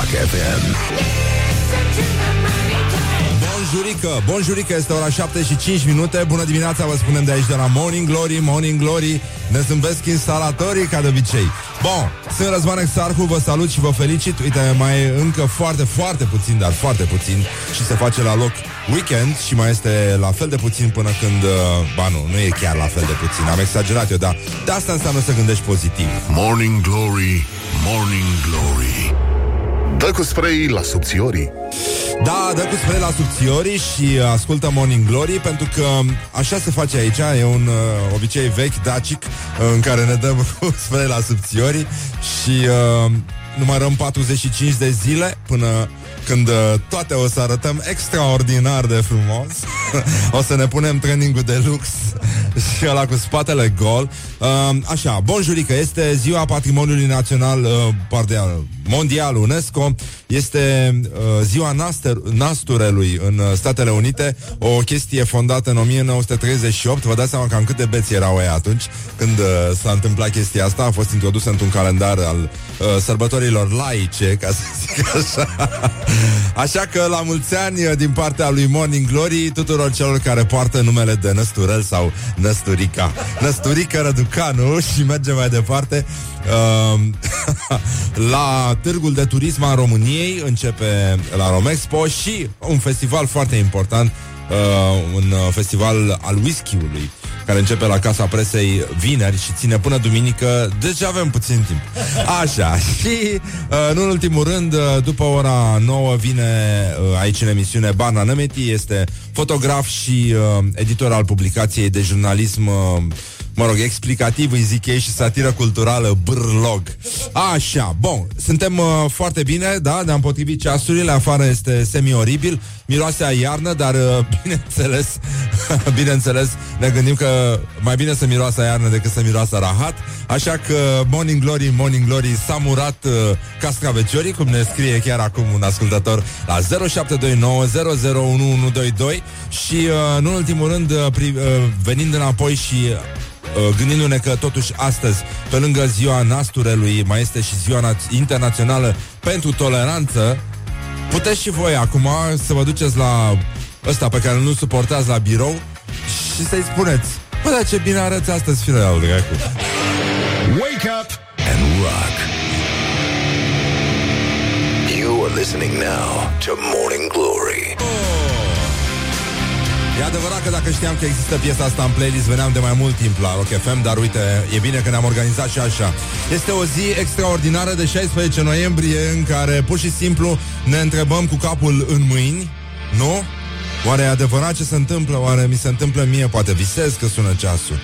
Rock FM. Bunjurică, bunjurică, este ora 7 și 5 minute. Bună dimineața, vă spunem de aici de la Morning Glory. Morning Glory, ne zâmbesc instalatorii ca de obicei. Bun, sunt Răzvan Exarhu, vă salut și vă felicit. Uite, mai e încă foarte puțin, dar foarte puțin, și se face la loc weekend și mai este la fel de puțin până când... Ba nu, nu e chiar la fel de puțin, am exagerat eu, dar de asta înseamnă să gândești pozitiv. Morning Glory, Morning Glory, dă cu spray la subțiorii. Da, dă cu spray la subțiorii și ascultă Morning Glory, pentru că așa se face aici, e un obicei vechi, dacic, în care ne dăm cu spray la subțiorii și numărăm 45 de zile până când toate o să arătăm extraordinar de frumos. O să ne punem trending-ul de lux și ăla cu spatele gol. Așa, bonjurică, este ziua patrimoniului național, mondial UNESCO. Este ziua nasturelui în Statele Unite, o chestie fondată în 1938. Vă dați seama cam cât de beți erau ei atunci când s-a întâmplat chestia asta. A fost introdusă într-un calendar al sărbătorilor laice, ca să zic așa. Așa că la mulți ani din partea lui Morning Glory tuturor celor care poartă numele de Năsturel sau Năsturica. Năsturica Răducanu. Și mergem mai departe la Târgul de Turism al României. Începe la Romexpo și un festival foarte important, un festival al whisky-ului, care începe la Casa Presei vineri și ține până duminică, deci avem puțin timp. Așa, și nu în ultimul rând, după ora 9 vine aici în emisiune Barna Németh, este fotograf și editor al publicației de jurnalism, mă rog, explicativ, îi zic ei, și satiră culturală, Bârlog. Așa, bun, suntem foarte bine, da, ne-am potrivit ceasurile, afară este semi-oribil, miroase a iarnă, dar bineînțeles, bineînțeles, ne gândim că mai bine să miroase a iarnă decât să miroase rahat, așa că Morning Glory, Morning Glory, s-a murat cascaveciorii, cum ne scrie chiar acum un ascultător la 0729 001122. Și, în ultimul rând, venind înapoi și... gândindu-ne că totuși astăzi, pe lângă ziua nasturelui, mai este și ziua internațională pentru toleranță, puteți și voi acum să vă duceți la ăsta pe care nu-l suportați la birou și să-i spuneți: bă, dar ce bine arăți astăzi, fire al dracu. Wake up and rock. You are listening now to Morning Glory. E adevărat că dacă știam că există piesa asta în playlist, veneam de mai mult timp la Rock FM, dar uite, e bine că ne-am organizat și așa. Este o zi extraordinară de 16 noiembrie în care pur și simplu ne întrebăm cu capul în mâini, nu? Oare e adevărat ce se întâmplă? Oare mi se întâmplă mie? Poate visez că sună ceasul.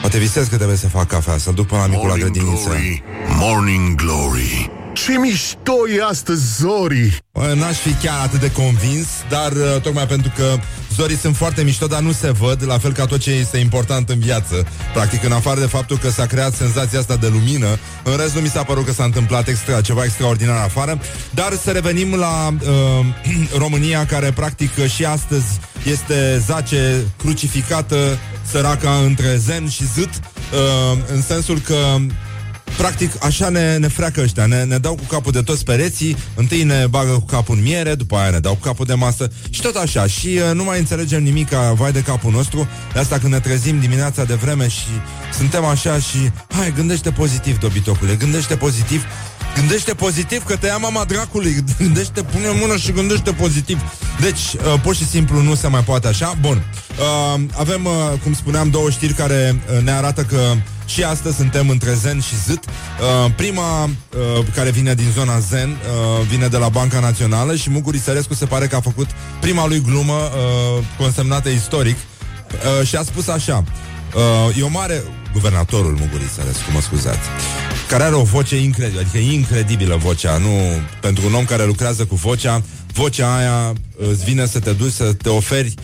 Poate visez că trebuie să fac cafea, să-l duc până la micul la grădiniță. Morning Glory, Morning Glory. Ce mișto e astăzi, Zori! N-aș fi chiar atât de convins, dar tocmai pentru că zorii sunt foarte mișto, dar nu se văd, la fel ca tot ce este important în viață. Practic, în afară de faptul că s-a creat senzația asta de lumină, în rest nu mi s-a părut că s-a întâmplat ceva extraordinar afară. Dar să revenim la România, care practic și astăzi este zace crucificată, săraca, între zen și zât, în sensul că practic așa ne freacă ăștia, ne dau cu capul de toți pereții. Întâi ne bagă cu capul în miere, după aia ne dau cu capul de masă și tot așa. Și nu mai înțelegem nimic, vai de capul nostru. De asta când ne trezim dimineața de vreme și suntem așa și hai, gândește pozitiv, dobitocule, gândește pozitiv. Gândește pozitiv că te ia mama dracului. Gândește, pune mână și gândește pozitiv. Deci, pur și simplu nu se mai poate așa. Bun, avem, cum spuneam, două știri care ne arată că și astăzi suntem între zen și zât. Prima, care vine din zona zen, vine de la Banca Națională și Mugur Isărescu se pare că a făcut prima lui glumă consemnată istoric și a spus așa. E o mare... guvernatorul Mugur Isărescu, mă scuzați, care are o voce incredibilă, adică incredibilă vocea, nu... Pentru un om care lucrează cu vocea, vocea aia îți vine să te duci, să te oferi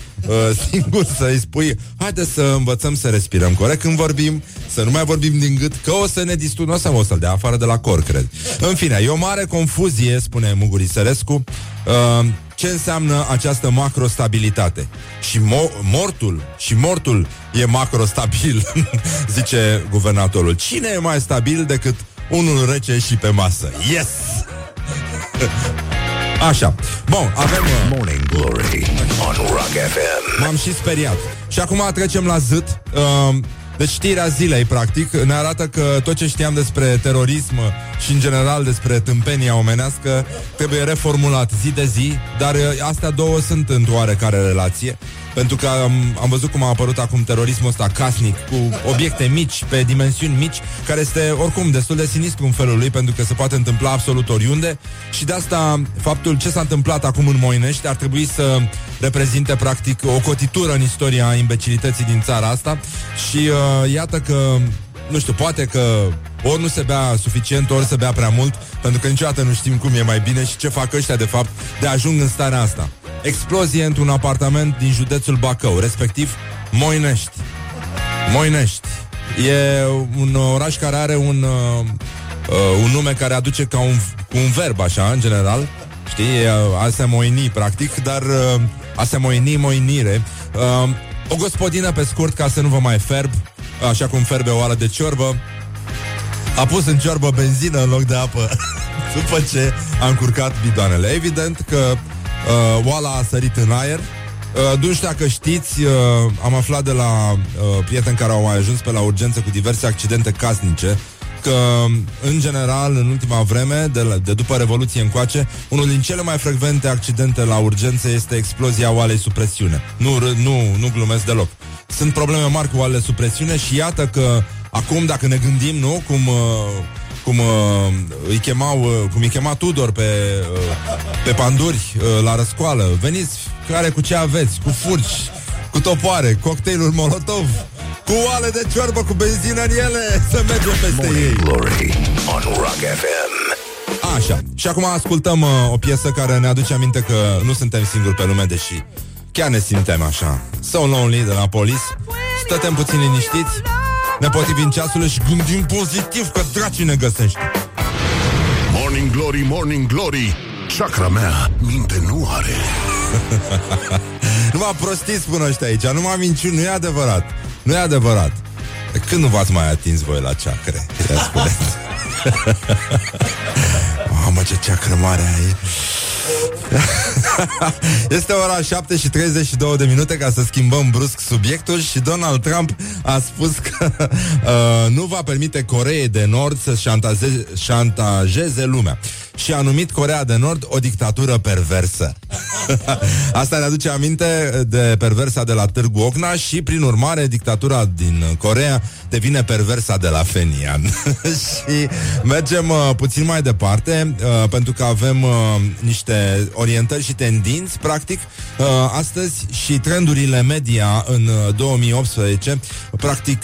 singur, să-i spui: haide să învățăm să respirăm corect când vorbim, să nu mai vorbim din gât, că o să ne distrugă, o să-l dea afară de la cor, cred. În fine, e o mare confuzie, spune Mugur Isărescu, ce înseamnă această macrostabilitate. Și mortul e macrostabil, zice guvernatorul. Cine e mai stabil decât unul rece și pe masă? Yes! Așa. Bun, avem Morning Glory on Rock FM. M-am și speriat. Și acum trecem la zât. Deci știrea zilei, practic, ne arată că tot ce știam despre terorism și, în general, despre tâmpenia omenească trebuie reformulat zi de zi, dar astea două sunt într-o oarecare relație, pentru că am văzut cum a apărut acum terorismul ăsta casnic, cu obiecte mici, pe dimensiuni mici, care este, oricum, destul de sinistru în felul lui, pentru că se poate întâmpla absolut oriunde și de asta faptul ce s-a întâmplat acum în Moinești ar trebui să reprezinte, practic, o cotitură în istoria imbecilității din țara asta și iată că, nu știu, poate că ori nu se bea suficient, ori se bea prea mult, pentru că niciodată nu știm cum e mai bine și ce fac ăștia, de fapt, de ajung în starea asta. Explozie într-un apartament din județul Bacău, respectiv Moinești. Moinești e un oraș care are un nume care aduce ca un verb, așa, în general. Știi, a se moini, practic, dar a se moini, moinire. O gospodină, pe scurt, ca să nu vă mai ferb, așa cum ferbe o oală de ciorbă, a pus în ciorbă benzină în loc de apă după ce a încurcat bidoanele. Evident că oala a sărit în aer. Nu știu dacă știți, am aflat de la prieteni care au mai ajuns pe la urgență cu diverse accidente casnice, că, în general, în ultima vreme, de după Revoluție încoace, unul din cele mai frecvente accidente la urgență este explozia oalei sub presiune. Nu glumesc deloc. Sunt probleme mari cu oalele sub presiune și iată că acum, dacă ne gândim, nu, cum îi chema Tudor pe panduri la răscoală. Veniți care cu ce aveți, cu furci, cu topoare, cocktailul Molotov, cu oale de ciorbă, cu benzină în ele, să mergem peste ei. Glory on Rock FM. Așa, și acum ascultăm o piesă care ne aduce aminte că nu suntem singuri pe lume, deși chiar ne simtem așa. So Lonely de la Police. Stătem puțin liniștiți, ne potrivim ceasului și gândim pozitiv că dracii ne găsești. Morning Glory, Morning Glory, chakra mea minte nu are. Numai prostii spun ăștia aici, numai minciuni, nu e adevărat. Nu e adevărat. Când nu v-ați mai atins voi la chakre? Ia spuneți. Mamă, ce chakra mare ai. Este ora 7:32, ca să schimbăm brusc subiectul. Și Donald Trump a spus că nu va permite Coreei de Nord să șantajeze lumea și a numit Coreea de Nord o dictatură perversă. Asta ne aduce aminte de perversa de la Târgu Ocna și, prin urmare, dictatura din Coreea devine perversa de la Fenian. Și mergem puțin mai departe, pentru că avem niște orientări și tendinți, practic, astăzi, și trendurile media în 2018, practic,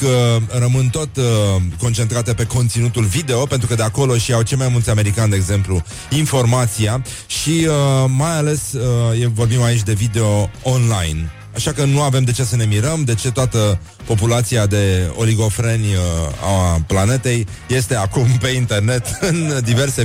rămân tot concentrate pe conținutul video, pentru că de acolo și au cei mai mulți americani, de exemplu, informația și mai ales vorbim aici de video online. Așa că nu avem de ce să ne mirăm de ce toată populația de oligofreni a planetei este acum pe internet în diverse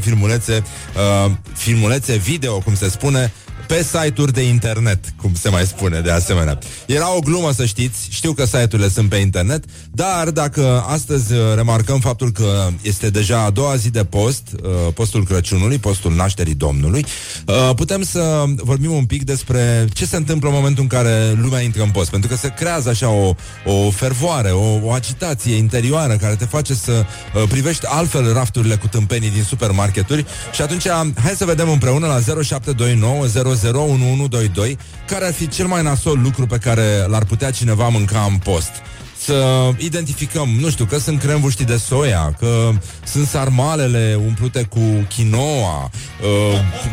filmulețe video, cum se spune, pe site-uri de internet, cum se mai spune de asemenea. Era o glumă, să știți, știu că site-urile sunt pe internet, dar dacă astăzi remarcăm faptul că este deja a doua zi de post, postul Crăciunului, postul nașterii Domnului, putem să vorbim un pic despre ce se întâmplă în momentul în care lumea intră în post, pentru că se creează așa o fervoare, o agitație interioară care te face să privești altfel rafturile cu tâmpenii din supermarketuri și atunci hai să vedem împreună la 0729 001122 care ar fi cel mai nasol lucru pe care l-ar putea cineva mânca în post. Să identificăm, nu știu, că sunt cremvuștii de soia, că sunt sarmalele umplute cu quinoa,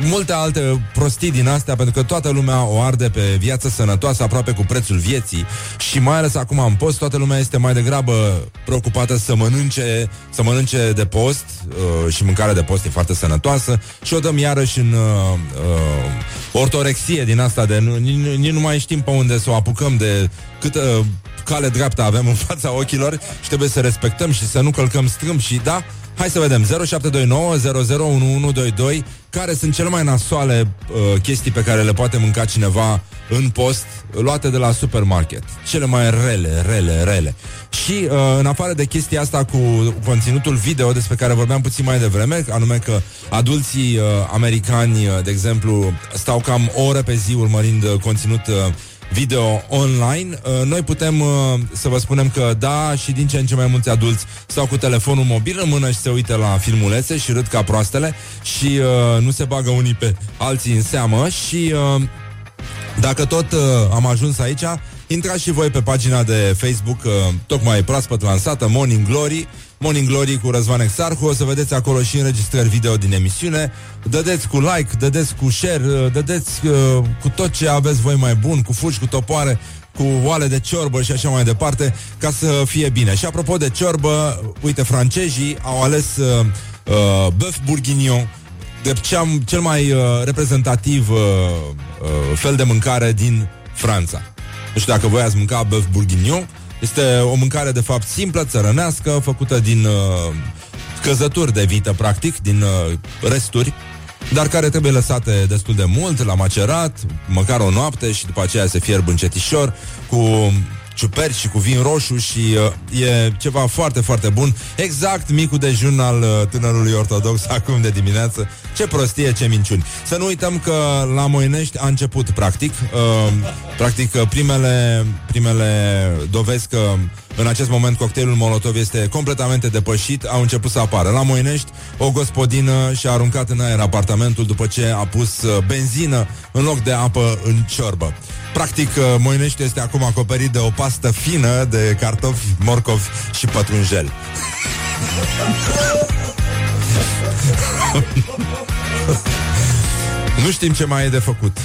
multe alte prostii din astea, pentru că toată lumea o arde pe viață sănătoasă aproape cu prețul vieții și mai ales acum în post toată lumea este mai degrabă preocupată să mănânce de post și mâncarea de post e foarte sănătoasă și o dăm iarăși în ortorexie din asta de nu mai știm pe unde să o apucăm, de câtă cale dreaptă avem în fața ochilor și trebuie să respectăm și să nu călcăm strâmb și, da, Hai să vedem. 0729 001122. Care sunt cele mai nasoale chestii pe care le poate mânca cineva în post, luate de la supermarket. Cele mai rele. Și în afară de chestia asta cu conținutul video despre care vorbeam puțin mai devreme, anume că adulții americani, de exemplu, stau cam o oră pe zi urmărind conținut video online, noi putem să vă spunem că da, și din ce în ce mai mulți adulți stau cu telefonul mobil în mână și se uită la filmulețe și râd ca proastele și nu se bagă unii pe alții în seamă. Și dacă tot am ajuns aici, intrați și voi pe pagina de Facebook tocmai proaspăt lansată, Morning Glory, Morning Glory cu Răzvan Exarhu. O să vedeți acolo și înregistrări video din emisiune. Dădeți cu like, dădeți cu share, dădeți cu tot ce aveți voi mai bun, cu fulgi, cu topoare, cu oale de ciorbă și așa mai departe, ca să fie bine. Și apropo de ciorbă, uite, francezii au ales bœuf bourguignon, cel mai reprezentativ fel de mâncare din Franța. Nu știu dacă voi ați mânca bœuf bourguignon. Este o mâncare, de fapt, simplă, țărănească, făcută din căzături de vită, practic, din resturi, dar care trebuie lăsate destul de mult, la macerat, măcar o noapte, și după aceea se fierb încetișor, cu ciuperci și cu vin roșu și e ceva foarte, foarte bun. Exact micul dejun al tânărului ortodox acum de dimineață. Ce prostie, ce minciuni. Să nu uităm că la Moinești a început practic primele dovezi că în acest moment cocktailul Molotov este completamente depășit, au început să apară. La Moinești, o gospodină și-a aruncat în aer apartamentul după ce a pus benzină în loc de apă în ciorbă. Practic, Moinești este acum acoperit de o pastă fină de cartofi, morcovi și pătrunjel. Nu știm ce mai e de făcut.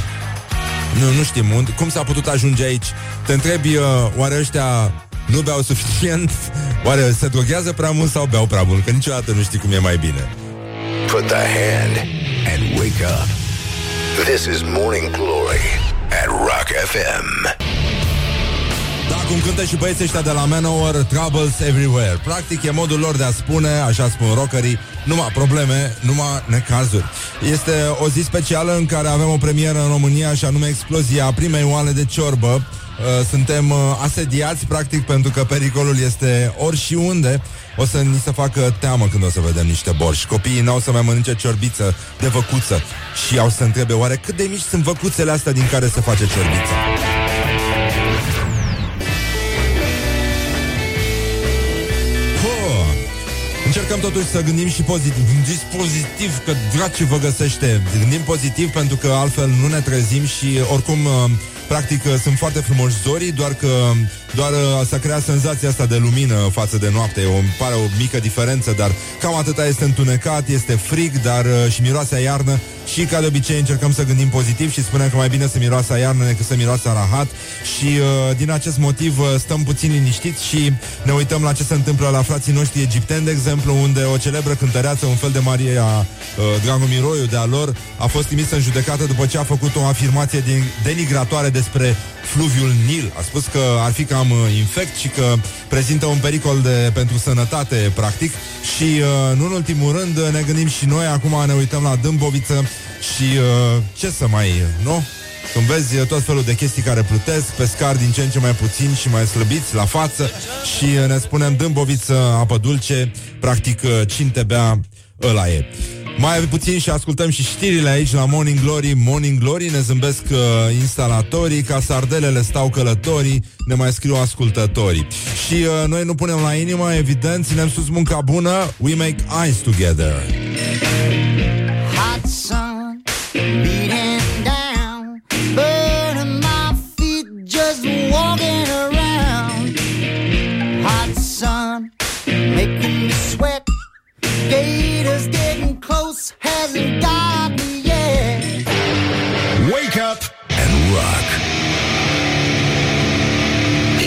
Nu știm unde. Cum s-a putut ajunge aici? Te întrebi, oare ăștia nu beau suficient? Oare se droghează prea mult sau beau prea mult? Că niciodată nu știi cum e mai bine. Put the hand and wake up. This is Morning Glory at Rock FM. Da, cum cântă și băieții ăștia de la Manowar, Troubles Everywhere. Practic e modul lor de a spune, așa spun rockerii, numai probleme, numai necazuri. Este o zi specială în care avem o premieră în România, și anume explozia primei oale de ciorbă. Suntem asediați, practic, pentru că pericolul este oriunde. O să ni se facă teamă când o să vedem niște borși. Copiii n-au să mai mănânce ciorbiță de văcuță și au să întrebe, oare cât de mici sunt văcuțele astea din care se face ciorbiță? Încercăm totuși să gândim și pozitiv. Gândiți pozitiv, că dracu vă găsește. Gândim pozitiv, pentru că altfel nu ne trezim și oricum, practic, sunt foarte frumoși zorii, doar că s-a creat senzația asta de lumină față de noapte. Îmi pare o mică diferență, dar cam atâta, este întunecat, este frig, dar și miroase a iarnă. Și ca de obicei încercăm să gândim pozitiv și spunem că mai bine să miroase a iarnă decât să miroase a rahat. Și din acest motiv stăm puțin liniștiți și ne uităm la ce se întâmplă la frații noștri egipteni, de exemplu, unde o celebră cântăreață, un fel de Maria Dragomiroiu de-a lor, a fost trimisă în judecată după ce a făcut o afirmație denigratoare despre fluviul Nil. A spus că ar fi cam infect și că prezintă un pericol pentru sănătate, practic. Și nu în ultimul rând ne gândim și noi, acum ne uităm la Dâmboviță și ce să mai, nu? Când vezi tot felul de chestii care plutesc, pescari din ce în ce mai puțini și mai slăbiți la față, și ne spunem Dâmboviță, apă dulce, practic cine te bea, ăla e. Mai puțin și ascultăm și știrile aici la Morning Glory. Morning Glory, ne zâmbesc instalatorii, ca sardelele stau călătorii, ne mai scriu ascultătorii. Și noi nu punem la inimă, evident, ținem sus munca bună. We make eyes together. Hot sun beating down, burning my feet just walking around. Hot sun making me sweat, gators getting close, hasn't got me yet. Wake up and rock.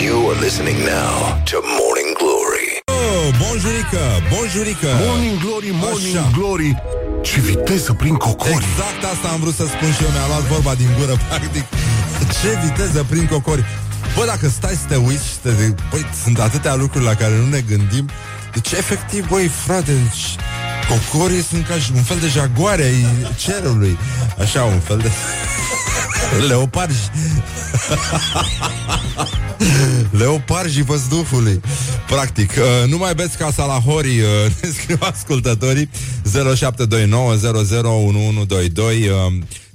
You are listening now to Morning Glory. Oh, bonjurică, bonjurică. Morning Glory, Morning așa. Glory. Ce viteză prin cocori. Exact asta am vrut să spun și eu, mi-a luat vorba din gură, practic. Ce viteză prin cocori. Bă, dacă stai să te uiți și te zici, băi, sunt atâtea lucruri la care nu ne gândim. Deci, efectiv, băi, frate, deci, cocorii sunt ca și un fel de jaguare ai cerului. Așa, un fel de... leoparji. Leoparji văzduhului. Practic, nu mai beți ca salahorii, ne scriu ascultătorii. 0729 001122.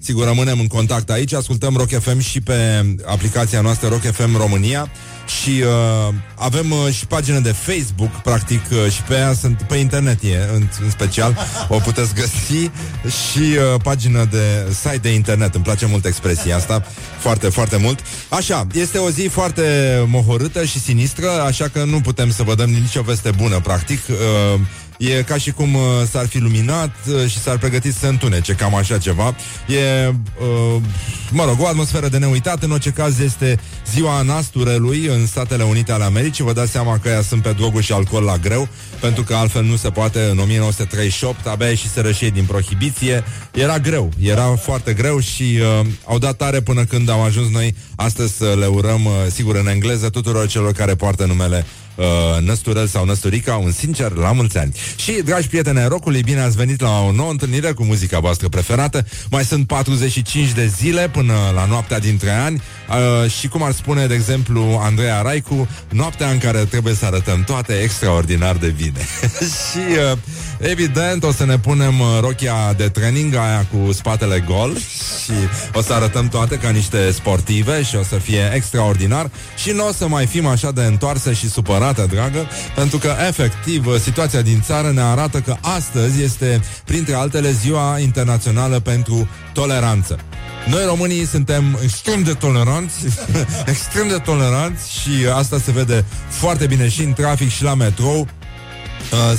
Sigur, rămânem în contact aici. Ascultăm Rock FM și pe aplicația noastră Rock FM România. Și avem și pagină de Facebook, practic, și pe ea sunt, pe internet e, în special, o puteți găsi. Și pagină de site de internet, îmi place mult expresia asta, foarte, foarte mult. Așa, este o zi foarte mohorâtă și sinistră, așa că nu putem să vă dăm nicio veste bună, practic. E ca și cum s-ar fi luminat și s-ar pregăti să se întunece, cam așa ceva. E, mă rog, o atmosferă de neuitat. În orice caz este ziua nasturelui în Statele Unite ale Americii. Vă dați seama că ea sunt pe droguri și alcool la greu, pentru că altfel nu se poate. În 1938 abia ieșise rășei din prohibiție. Era greu, era foarte greu și au dat tare până când am ajuns noi astăzi să le urăm, sigur în engleză, tuturor celor care poartă numele Năsturel sau Năsturica, un sincer la mulți ani. Și, dragi prieteni ai rock-ului, bine ați venit la o nouă întâlnire cu muzica voastră preferată. Mai sunt 45 de zile până la noaptea dintre ani, și cum ar spune, de exemplu, Andreea Raicu, noaptea în care trebuie să arătăm toate extraordinar de bine. Și, evident, o să ne punem rochia de training, aia cu spatele gol, și o să arătăm toate ca niște sportive și o să fie extraordinar. Și nu o să mai fim așa de întoarsă și supărat, dragă, pentru că efectiv situația din țară ne arată că astăzi este, printre altele, Ziua Internațională pentru Toleranță. Noi românii suntem extrem de toleranți, extrem de toleranți, și asta se vede foarte bine și în trafic și la metrou.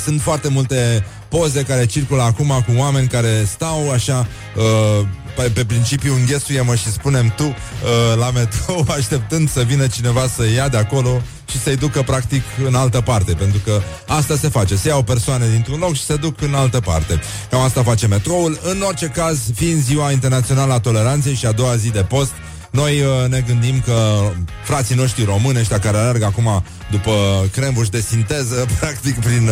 Sunt foarte multe poze care circulă acum cu oameni care stau așa pe principiu înghesuie-mă și spunem tu la metrou, așteptând să vină cineva să ia de acolo și să-i ducă practic în altă parte, pentru că asta se face, se iau persoane dintr-un loc și se duc în altă parte. Cam asta face metroul. În orice caz, fiind Ziua Internațională a Toleranței și a doua zi de post, noi ne gândim că frații noștri români, ăștia care alergă acum după crembuși de sinteză, practic prin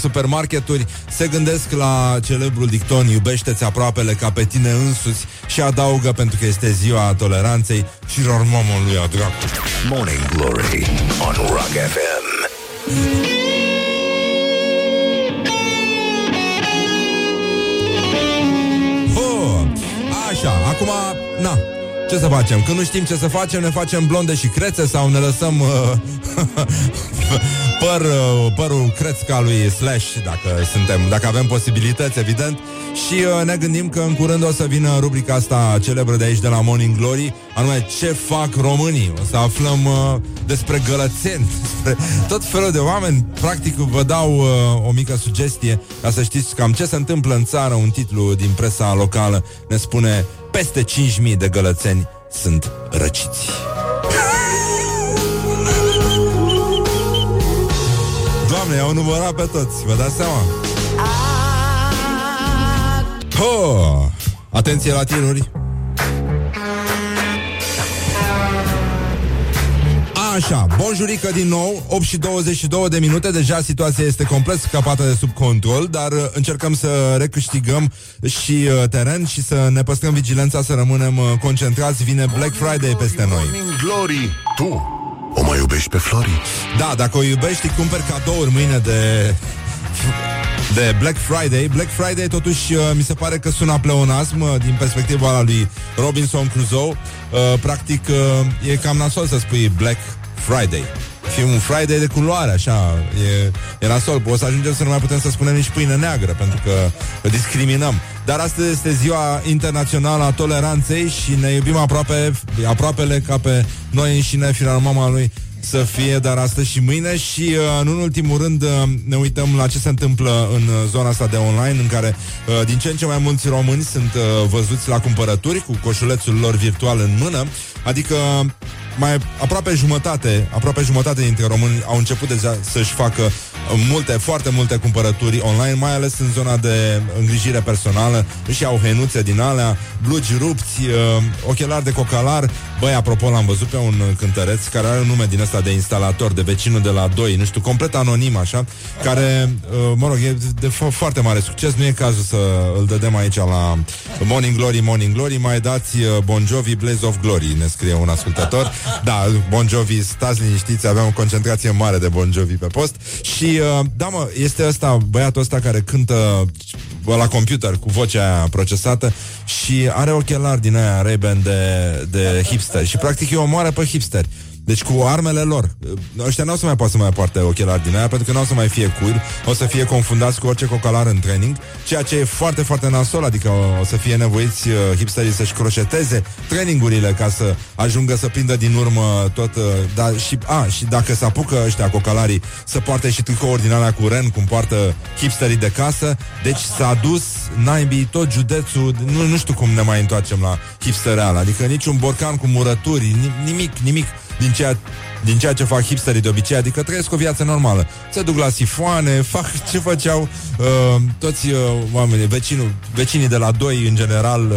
supermarketuri, se gândesc la celebrul dicton iubește-ți aproapele ca pe tine însuți și adaugă, pentru că este ziua toleranței și romomul lui Adrian. Morning Glory on Rock FM. Așa, acum, na, ce să facem? Când nu știm ce să facem, ne facem blonde și crețe sau ne lăsăm părul creț ca lui Slash, dacă avem posibilități, evident. Și ne gândim că în curând o să vină rubrica asta celebră de aici de la Morning Glory, anume ce fac românii. O să aflăm despre gălățeni, despre tot felul de oameni. Practic vă dau o mică sugestie ca să știți cam ce se întâmplă în țară. Un titlu din presa locală ne spune: peste 5.000 de gălățeni sunt răciți. Doamne, i-au numărat pe toți, vă dați seama? Oh! Atenție la tiruri! Așa, bonjurică din nou, 8:22, deja situația este complet scăpată de sub control, dar încercăm să recâștigăm și teren și să ne păstrăm vigilența, să rămânem concentrați, vine Black Friday peste noi. Morning Glory, tu o mai iubești pe Flori? Da, dacă o iubești, îi cumperi cadouri mâine de Black Friday. Black Friday, totuși, mi se pare că sună pleonasm din perspectiva ala lui Robinson Crusoe. Practic, e cam nasol să spui Black Friday. Fie un Friday de culoare, așa, e nasol. O să ajungem să nu mai putem să spunem nici pâine neagră, pentru că discriminăm. Dar astăzi este Ziua Internațională a Toleranței și ne iubim aproapele ca pe noi înșine, fi la mama lui să fie, dar astăzi și mâine. Și în ultimul rând ne uităm la ce se întâmplă în zona asta de online, în care din ce în ce mai mulți români sunt văzuți la cumpărături cu coșulețul lor virtual în mână. Adică mai aproape jumătate dintre români au început deja să-și facă multe, foarte multe cumpărături online, mai ales în zona de îngrijire personală. Își au hăinuțe din alea, blugi rupți, ochelari de cocalar. Băi, apropo, l-am văzut pe un cântăreț care are un nume din ăsta de instalator, de vecinul de la 2, nu știu, complet anonim așa, care, mă rog, e de foarte mare succes. Nu e cazul să îl dădem aici la Morning Glory, Morning Glory. Mai dați Bon Jovi, Blaze of Glory, ne scrie un ascultător. Da, Bon Jovi, stați liniștiți, aveam o concentrație mare de Bon Jovi pe post. Și, da mă, este ăsta, băiatul ăsta care cântă la computer cu vocea aia procesată și are ochelari din aia Ray-Ban de hipster și practic îi omoară pe hipster. Deci cu armele lor. Ăștia n-au să mai poată să mai poarte ochelari din aia, pentru că n-au să mai fie cool, o să fie confundați cu orice cocalar în training, ceea ce e foarte, foarte nasol, adică o să fie nevoiți hipsterii să-și croșeteze trainingurile ca să ajungă să prindă din urmă tot... Și dacă se apucă ăștia cocalarii să poarte și tricouri din alea cu ren, cum poartă hipsterii de casă, deci s-a dus naibii tot județul, nu știu cum ne mai întoarcem la hipstereal, adică niciun borcan cu murături, nimic din ceea ce fac hipsterii de obicei, adică trăiesc o viață normală. Se duc la sifoane, fac ce făceau toți oamenii, vecinii de la 2 în general,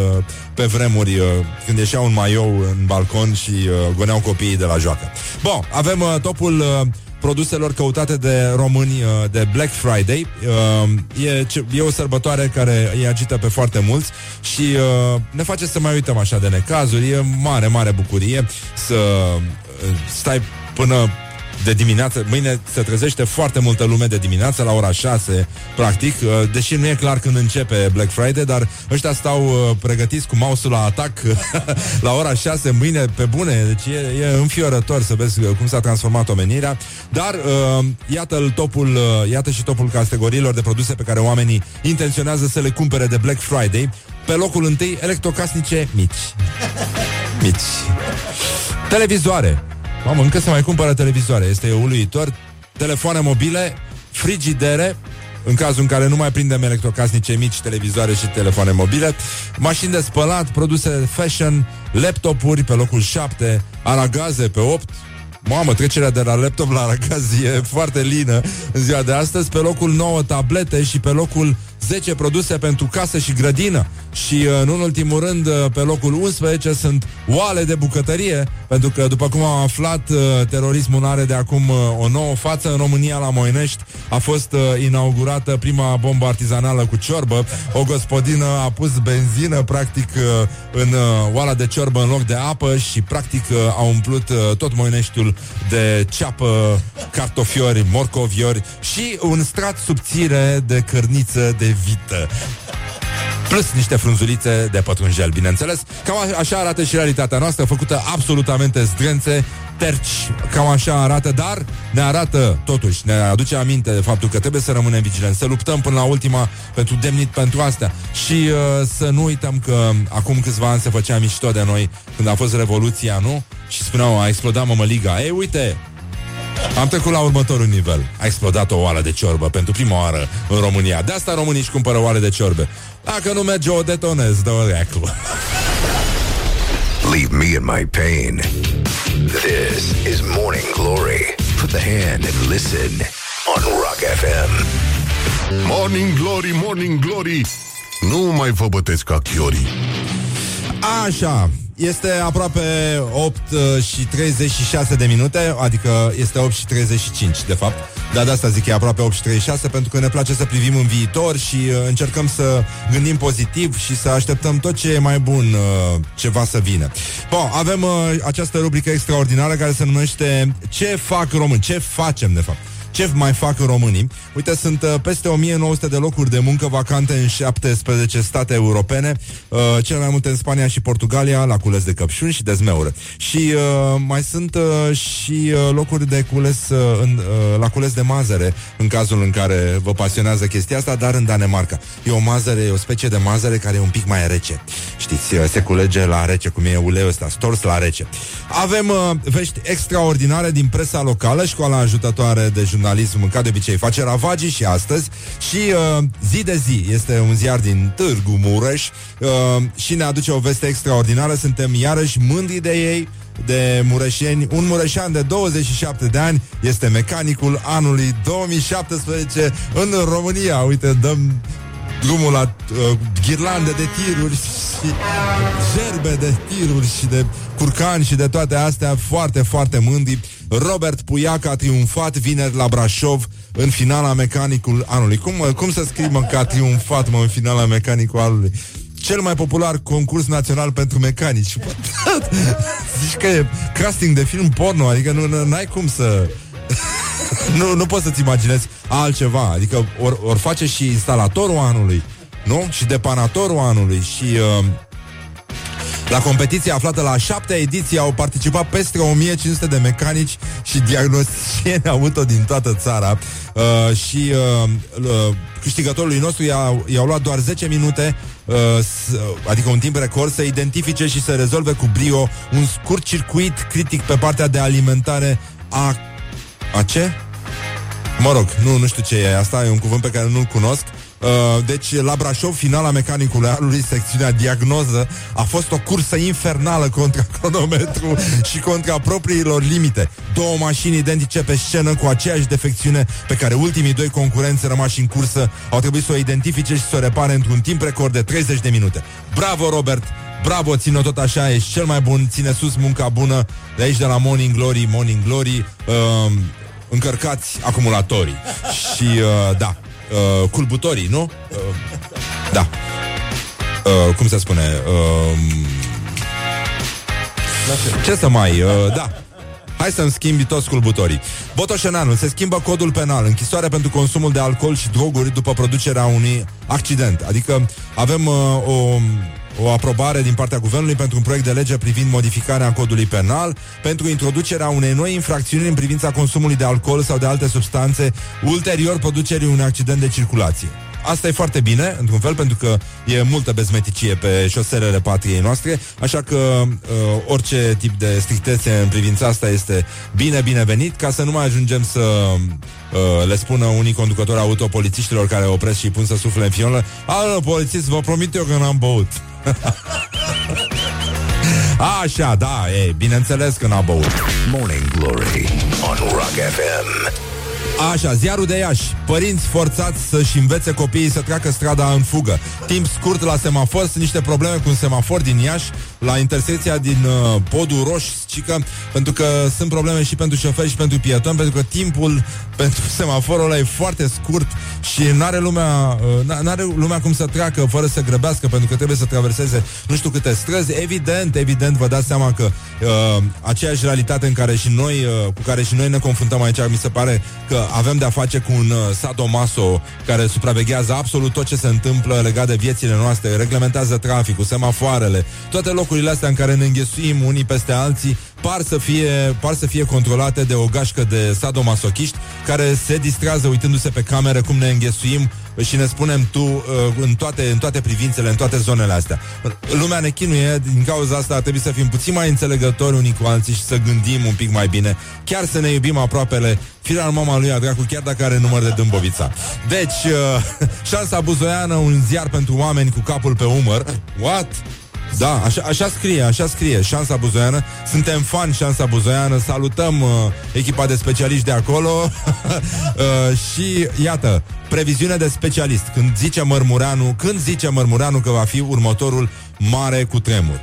pe vremuri, când ieșeau un maiou în balcon și goneau copiii de la joacă. Bun, avem topul produselor căutate de români de Black Friday. E o sărbătoare care îi agită pe foarte mulți și ne face să mai uităm așa de necazuri. E mare, mare bucurie să stai până de dimineață. Mâine se trezește foarte multă lume de dimineață, la ora 6, practic, deși nu e clar când începe Black Friday, dar ăștia stau pregătiți cu mouse-ul la atac la ora 6, mâine, pe bune. Deci e înfiorător să vezi cum s-a transformat omenirea. Dar iată și topul categoriilor de produse pe care oamenii intenționează să le cumpere de Black Friday. Pe locul 1, electrocasnice mici. Televizoare. Mamă, încă se mai cumpără televizoare, este uluitor. Telefoane mobile, frigidere, în cazul în care nu mai prindem electrocasnice mici, televizoare și telefoane mobile, mașini de spălat, produse fashion, laptopuri pe locul 7, aragaze pe 8. Mamă, trecerea de la laptop la aragaz e foarte lină în ziua de astăzi. Pe locul 9, tablete, și pe locul 10, produse pentru casă și grădină. Și nu în ultimul rând, pe locul 11 sunt oale de bucătărie, pentru că, după cum am aflat, terorismul are de acum o nouă față. În România, la Moinești, a fost inaugurată prima bombă artizanală cu ciorbă. O gospodină a pus benzină, practic, în oala de ciorbă în loc de apă și, practic, a umplut tot Moineștiul de ceapă, cartofiori, morcoviori și un strat subțire de cărniță de vită, plus niște frunzulițe de pătrunjel, bineînțeles. Cam așa arată și realitatea noastră, făcută absolutamente zdrențe, terci, cam așa arată, dar ne arată totuși, ne aduce aminte de faptul că trebuie să rămânem vigilenți, să luptăm până la ultima pentru demnitate, pentru astea. Și să nu uităm că acum câțiva ani se făcea mișto de noi când a fost Revoluția, nu? Și spuneau, a explodat mămăliga. Ei, uite, am trecut la următorul nivel. A explodat o oală de ciorbă pentru prima oară în România. De asta românii își cumpără oale de ciorbe. Dacă nu merge, o detonez, dă-o reacul. Leave me in my pain. This is Morning Glory. Put the hand and listen on Rock FM. Morning Glory, Morning Glory. Nu mai vă bătesc ca chiorii. Așa. Este aproape 8:36, adică este 8:35, de fapt. Dar de asta zic că e aproape 8:36, pentru că ne place să privim în viitor și încercăm să gândim pozitiv și să așteptăm tot ce e mai bun, ceva să vină. Bun, avem această rubrică extraordinară care se numește Ce fac români? Ce facem, de fapt? Ce mai fac românii? Uite, sunt peste 1900 de locuri de muncă vacante în 17 state europene, cele mai multe în Spania și Portugalia, la cules de căpșuni și de zmeură. Și mai sunt și locuri de cules la cules de mazăre, în cazul în care vă pasionează chestia asta, dar în Danemarca. E o mazăre, o specie de mazăre care e un pic mai rece. Știți, se culege la rece, cum e uleiul ăsta, stors la rece. Avem vești extraordinare din presa locală. Școala ajutătoare de jurnalism, ca de obicei, face ravagii și astăzi. Și Zi de Zi este un ziar din Târgu Mureș și ne aduce o veste extraordinară. Suntem iarăși mândri de ei. de mureșeni. Un mureșan de 27 de ani este mecanicul anului 2017 în România. Uite, dăm drumul la ghirlande de tiruri și gerbe de tiruri și de curcani și de toate astea. Foarte, foarte mândri. Robert Puiac a triumfat vineri la Brașov în finala mecanicul anului. Cum să scrii, mă, că a triumfat, mă, în finala mecanicul anului? Cel mai popular concurs național pentru mecanici. Zici că e casting de film porno, adică n-ai cum să... nu poți să-ți imaginezi altceva. Adică or face și instalatorul anului, nu? Și depanatorul anului. Și la competiție aflată la 7-a ediție au participat peste 1500 de mecanici și diagnosticieni auto din toată țara. Și câștigătorului nostru i-au luat doar 10 minute, adică un timp record, să identifice și să rezolve cu brio un scurt circuit critic pe partea de alimentare a ce? Mă rog, nu știu ce e asta, e un cuvânt pe care nu-l cunosc. Deci, la Brașov, finala mecanicului anului, secțiunea diagnoză, a fost o cursă infernală contra cronometru și contra propriilor limite. Două mașini identice pe scenă cu aceeași defecțiune pe care ultimii doi concurenți rămași în cursă au trebuit să o identifice și să o repare într-un timp record de 30 de minute. Bravo, Robert! Bravo, ține-o tot așa, ești cel mai bun, ține sus munca bună de aici, de la Morning Glory. Morning Glory, încărcați acumulatorii. Și, da, culbutorii, nu? Da. Cum se spune? Ce să mai... da. Hai să-mi schimbi toți culbutorii. Botoșeneanul, se schimbă codul penal. Închisoare pentru consumul de alcool și droguri după producerea unui accident. Adică avem o aprobare din partea guvernului pentru un proiect de lege privind modificarea codului penal pentru introducerea unei noi infracțiuni în privința consumului de alcool sau de alte substanțe ulterior producerii unui accident de circulație. Asta e foarte bine, într-un fel, pentru că e multă bezmeticie pe șoselele patriei noastre, așa că orice tip de strictețe în privința asta este bine, binevenit, ca să nu mai ajungem să le spună unii conducători autopolițiștilor care opresc și pun să sufle în fiolă: "Ală, polițist, vă promit eu că n-am băut." Așa, da, e, bineînțeles că n-am băut. Morning Glory on Rock FM. Așa, ziarul de Iași. Părinți forțați să-și învețe copiii să treacă strada în fugă. Timp scurt la semafor. Sunt niște probleme cu un semafor din Iași, la intersecția din Podul Roșu, cică, pentru că sunt probleme și pentru șoferi și pentru pietoni, pentru că timpul pentru semaforul ăla e foarte scurt și n-are lumea cum să treacă fără să grăbească, pentru că trebuie să traverseze nu știu câte străzi. Evident, vă dați seama că aceeași realitate în care și noi, cu care și noi ne confruntăm aici, mi se pare că avem de-a face cu un sadomaso care supraveghează absolut tot ce se întâmplă legat de viețile noastre, reglementează traficul, semafoarele, toate locurile astea în care ne înghesuim unii peste alții par să fie controlate de o gașcă de sadomasochiști care se distrează uitându-se pe camere cum ne înghesuim și ne spunem tu în toate privințele, în toate zonele astea. Lumea ne chinuie, din cauza asta ar trebui să fim puțin mai înțelegători unii cu alții și să gândim un pic mai bine, chiar să ne iubim aproapele, firea în mama lui Adracu, chiar dacă are număr de Dâmbovița. Deci, Șansa buzoiană, un ziar pentru oameni cu capul pe umăr. What? Da, așa scrie Șansa buzoiană. Suntem fan Șansa buzoiană. Salutăm echipa de specialiști de acolo. Și iată, previziune de specialist. Când zice Mărmureanu că va fi următorul mare cutremur.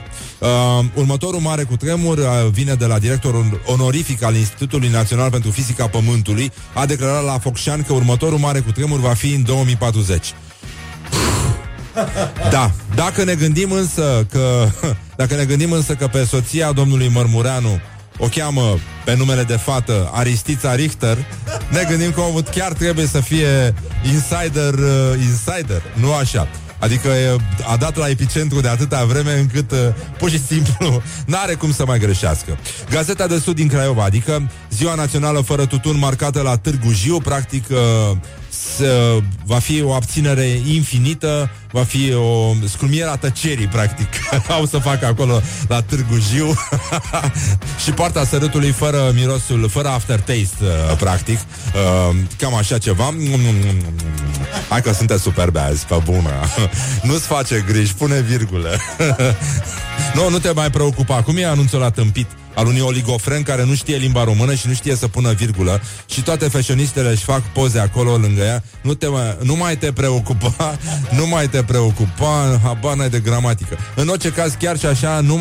Următorul mare cutremur vine de la directorul onorific al Institutului Național pentru Fizica Pământului. A declarat la Focșani că următorul mare cutremur va fi în 2040. Da, dacă ne gândim însă că pe soția domnului Mărmureanu o cheamă pe numele de fată Aristița Richter, ne gândim că omul chiar trebuie să fie insider, nu așa. Adică a dat la epicentru de atâta vreme încât pur și simplu n-are cum să mai greșească. Gazeta de Sud din Craiova, adică Ziua Națională fără tutun marcată la Târgu Jiu, practic va fi o abținere infinită, va fi o scrumiere a tăcerii, practic. Au să facă acolo la Târgu Jiu. Și poarta sărutului fără mirosul, fără aftertaste, practic. Cam așa ceva. Hai că sunteți superbe azi, pe bună. Nu-ți face griji, pune virgulă. Nu te mai preocupa. Cum e anunțul la tâmpit? al unui oligofren care nu știe limba română și nu știe să pună virgulă și toate fashionistele își fac poze acolo lângă ea. Nu mai te preocupa, habar n-ai de gramatică. În orice caz, chiar și așa, nu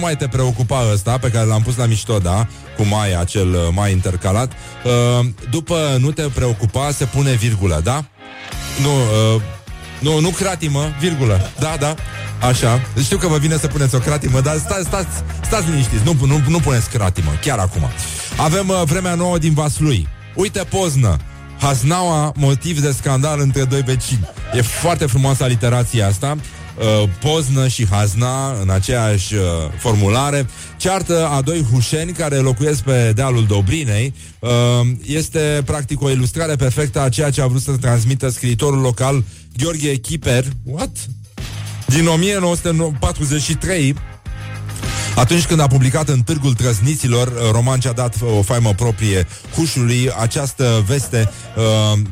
mai te preocupa ăsta, pe care l-am pus la mișto, da, cu mai acel mai intercalat, după nu te preocupa se pune virgulă, da? Nu cratimă, virgulă. Da, da. Așa. Știu că vă vine să puneți o cratimă, dar stați liniștiți. Nu puneți cratimă, chiar acum. Avem vremea nouă din Vaslui. Uite Poznă. Haznaua, motiv de scandal între doi vecini. E foarte frumoasă aliterația asta. Poznă și Hazna în aceeași formulare. Ceartă a doi hușeni care locuiesc pe dealul Dobrinei. Este practic o ilustrare perfectă a ceea ce a vrut să transmită scriitorul local Gheorghe Kiper din 1943, atunci când a publicat în Târgul Trăzniților roman ce a dat o faimă proprie hușului, această veste.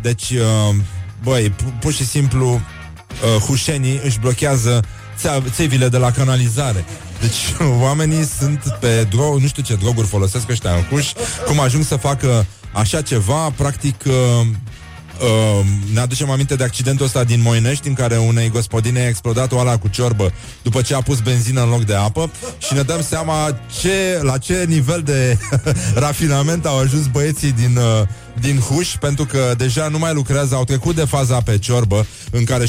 Deci, pur și simplu hușenii își blochează țevile de la canalizare. Deci oamenii sunt pe nu știu ce droguri folosesc ăștia în huș. Cum ajung să facă așa ceva, practic ne aducem aminte de accidentul ăsta din Moinești, în care unei gospodine a explodat oala cu ciorbă după ce a pus benzină în loc de apă și ne dăm seama la ce nivel de rafinament au ajuns băieții din huș, pentru că deja nu mai lucrează, au trecut de faza pe ciorbă în care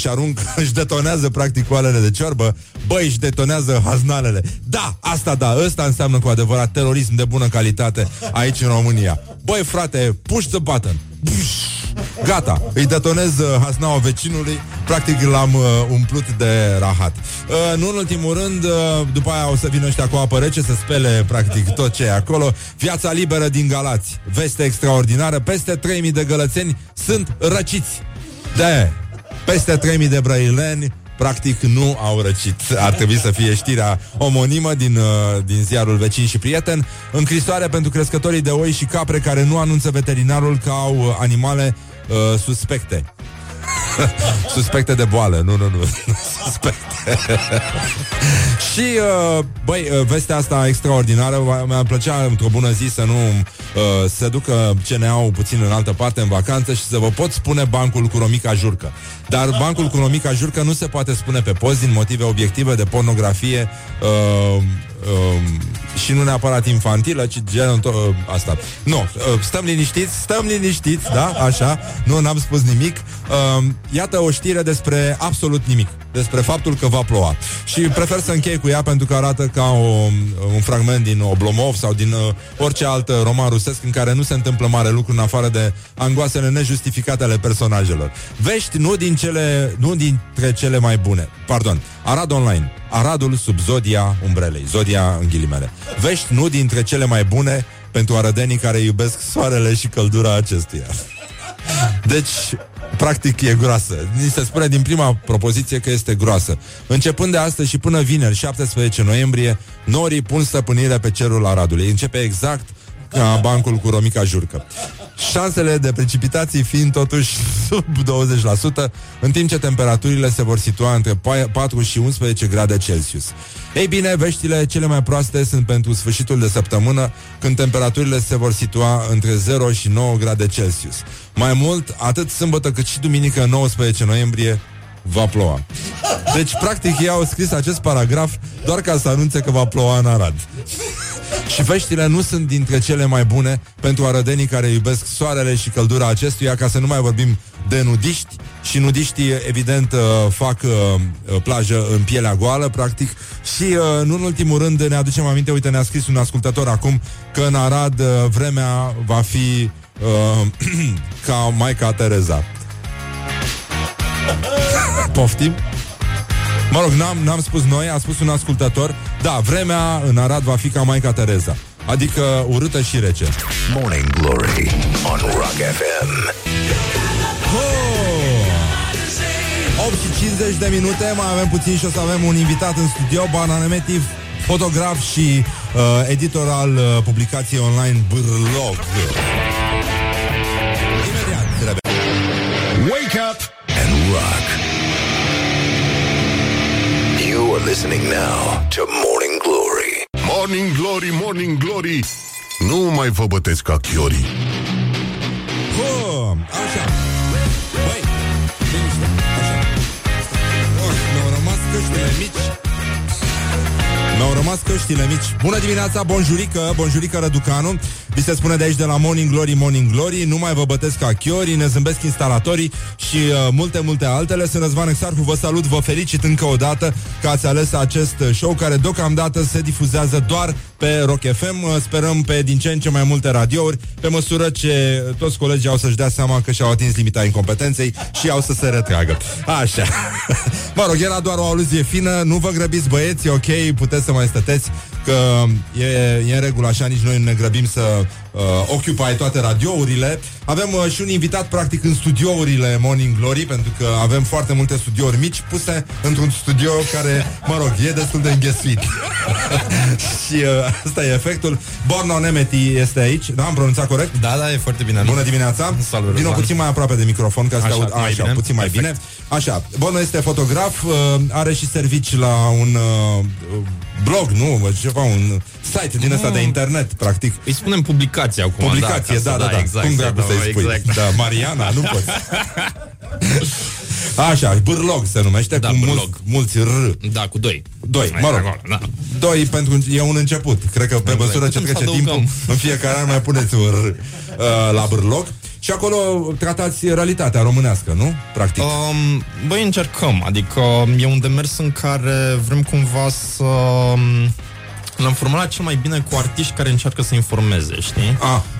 își detonează practic oalele de ciorbă, își detonează haznalele. Da, ăsta înseamnă cu adevărat terorism de bună calitate aici în România. Băi frate, push the button. Gata, îi detonez hasnaua vecinului. Practic l-am umplut de rahat. Nu în ultimul rând, după aia o să vină ăștia cu apă rece să spele practic tot ce e acolo. Viața liberă din Galați, veste extraordinară. Peste 3.000 de gălățeni sunt răciți. Peste 3.000 de brăileni practic nu au răcit. Ar trebui să fie știrea omonimă din ziarul Vecin și Prieten. Încrisoare pentru crescătorii de oi și capre care nu anunță veterinarul că au animale suspecte. Suspecte de boală. Nu. Suspecte. Și vestea asta extraordinară. Mi-ar plăcea într-o bună zi să nu se ducă CNA-ul puțin în altă parte, în vacanță, și să vă pot spune bancul cu Romica Jurcă. Dar bancul cu Romica Jurcă nu se poate spune pe post din motive obiective de pornografie și nu neapărat infantilă, ci genul asta. Stăm liniștiți, da? Așa. Nu, n-am spus nimic. Iată o știre despre absolut nimic, despre faptul că va ploua. Și prefer să închei cu ea pentru că arată ca un fragment din Oblomov sau din orice alt roman rusesc în care nu se întâmplă mare lucru în afară de angoasele nejustificate ale personajelor. Vești nu dintre cele mai bune. Pardon. Arad Online. Aradul sub zodia umbrelei. Zodia în ghilimele. Vești nu dintre cele mai bune pentru arădenii care iubesc soarele și căldura acestuia. Deci, practic e groasă. Ni se spune din prima propoziție că este groasă. Începând de astăzi și până vineri, 17 noiembrie, norii pun stăpânire pe cerul Aradului. Începe exact ca bancul cu Romica Jurcă. Șansele de precipitații fiind totuși sub 20%, în timp ce temperaturile se vor situa între 4 și 11 grade Celsius. Ei bine, veștile cele mai proaste sunt pentru sfârșitul de săptămână, când temperaturile se vor situa între 0 și 9 grade Celsius. Mai mult, atât sâmbătă cât și duminică, 19 noiembrie, va ploua. Deci, practic, ei au scris acest paragraf doar ca să anunțe că va ploua în Arad. Și veștile nu sunt dintre cele mai bune pentru arădenii care iubesc soarele și căldura acestuia, ca să nu mai vorbim de nudiști. Și nudiștii, evident, fac plajă în pielea goală, practic. Și, nu în ultimul rând, ne aducem aminte, uite, ne-a scris un ascultător acum că în Arad vremea va fi ca Maica Tereza. Poftim? Mă rog, n-am spus noi, a spus un ascultător. Da, vremea în Arad va fi ca Maica Tereza, adică urâtă și rece. Morning Glory on Rock FM. 8:50 de minute, mai avem puțin și o să avem un invitat în studio, Barna Németh, fotograf și editor al publicației online Bârlog. Imediat trebuie. Wake up and rock. You are listening now to Morning Glory. Morning Glory, Morning Glory, nu mai vă bătesc ca chiorii. Oh, așa. Băi, liniște, așa. Oh, mi-au rămas căștile mici. Bună dimineața, bonjurică, bonjurică Răducanu. Vi se spune de aici de la Morning Glory, Morning Glory. Nu mai vă bătesc ca chiorii, ne zâmbesc instalatorii și multe altele. Sunt Răzvan Exarhu, vă salut, vă felicit încă o dată că ați ales acest show care deocamdată se difuzează doar pe Rock FM. Sperăm pe din ce în ce mai multe radiouri, pe măsură ce toți colegii au să-și dea seama că și-au atins limita incompetenței și au să se retragă. Așa. Mă rog, era doar o aluzie fină, nu vă grăbiți băieți, ok, puteți să mai stăteți, că e în regulă așa, nici noi nu ne grăbim să occupy toate radiourile. Avem și un invitat practic în studiourile Morning Glory, pentru că avem foarte multe studiouri mici puse într-un studio care, mă rog, e destul de înghesuit. Și asta e efectul. Barna Németh este aici, da? Am pronunțat corect? Da, da, e foarte bine. Bună dimineața! Salut, Vino puțin mai aproape de microfon ca să te aud. Așa, bine. Puțin mai perfect. Bine. Așa, Barna este fotograf, are și servici la un blog, nu? Ceva, un site din ăsta de internet, practic. Îi spunem publicație acum. Publicație, da. Exact, cum vreau să-i spui? Exact. Da, Mariana, nu poți. Așa, Bârlog se numește, da, cu mulți r. Da, cu doi, mă rog, da. Doi pentru, e un început. Cred că pe măsură ce trece timpul, în fiecare an mai puneți un r la Bârlog. Și acolo tratați realitatea românească, nu? Practic. Băi, încercăm. Adică e un demers în care vrem cumva să... L-am formulat cel mai bine cu artiști care încearcă să informeze, știi?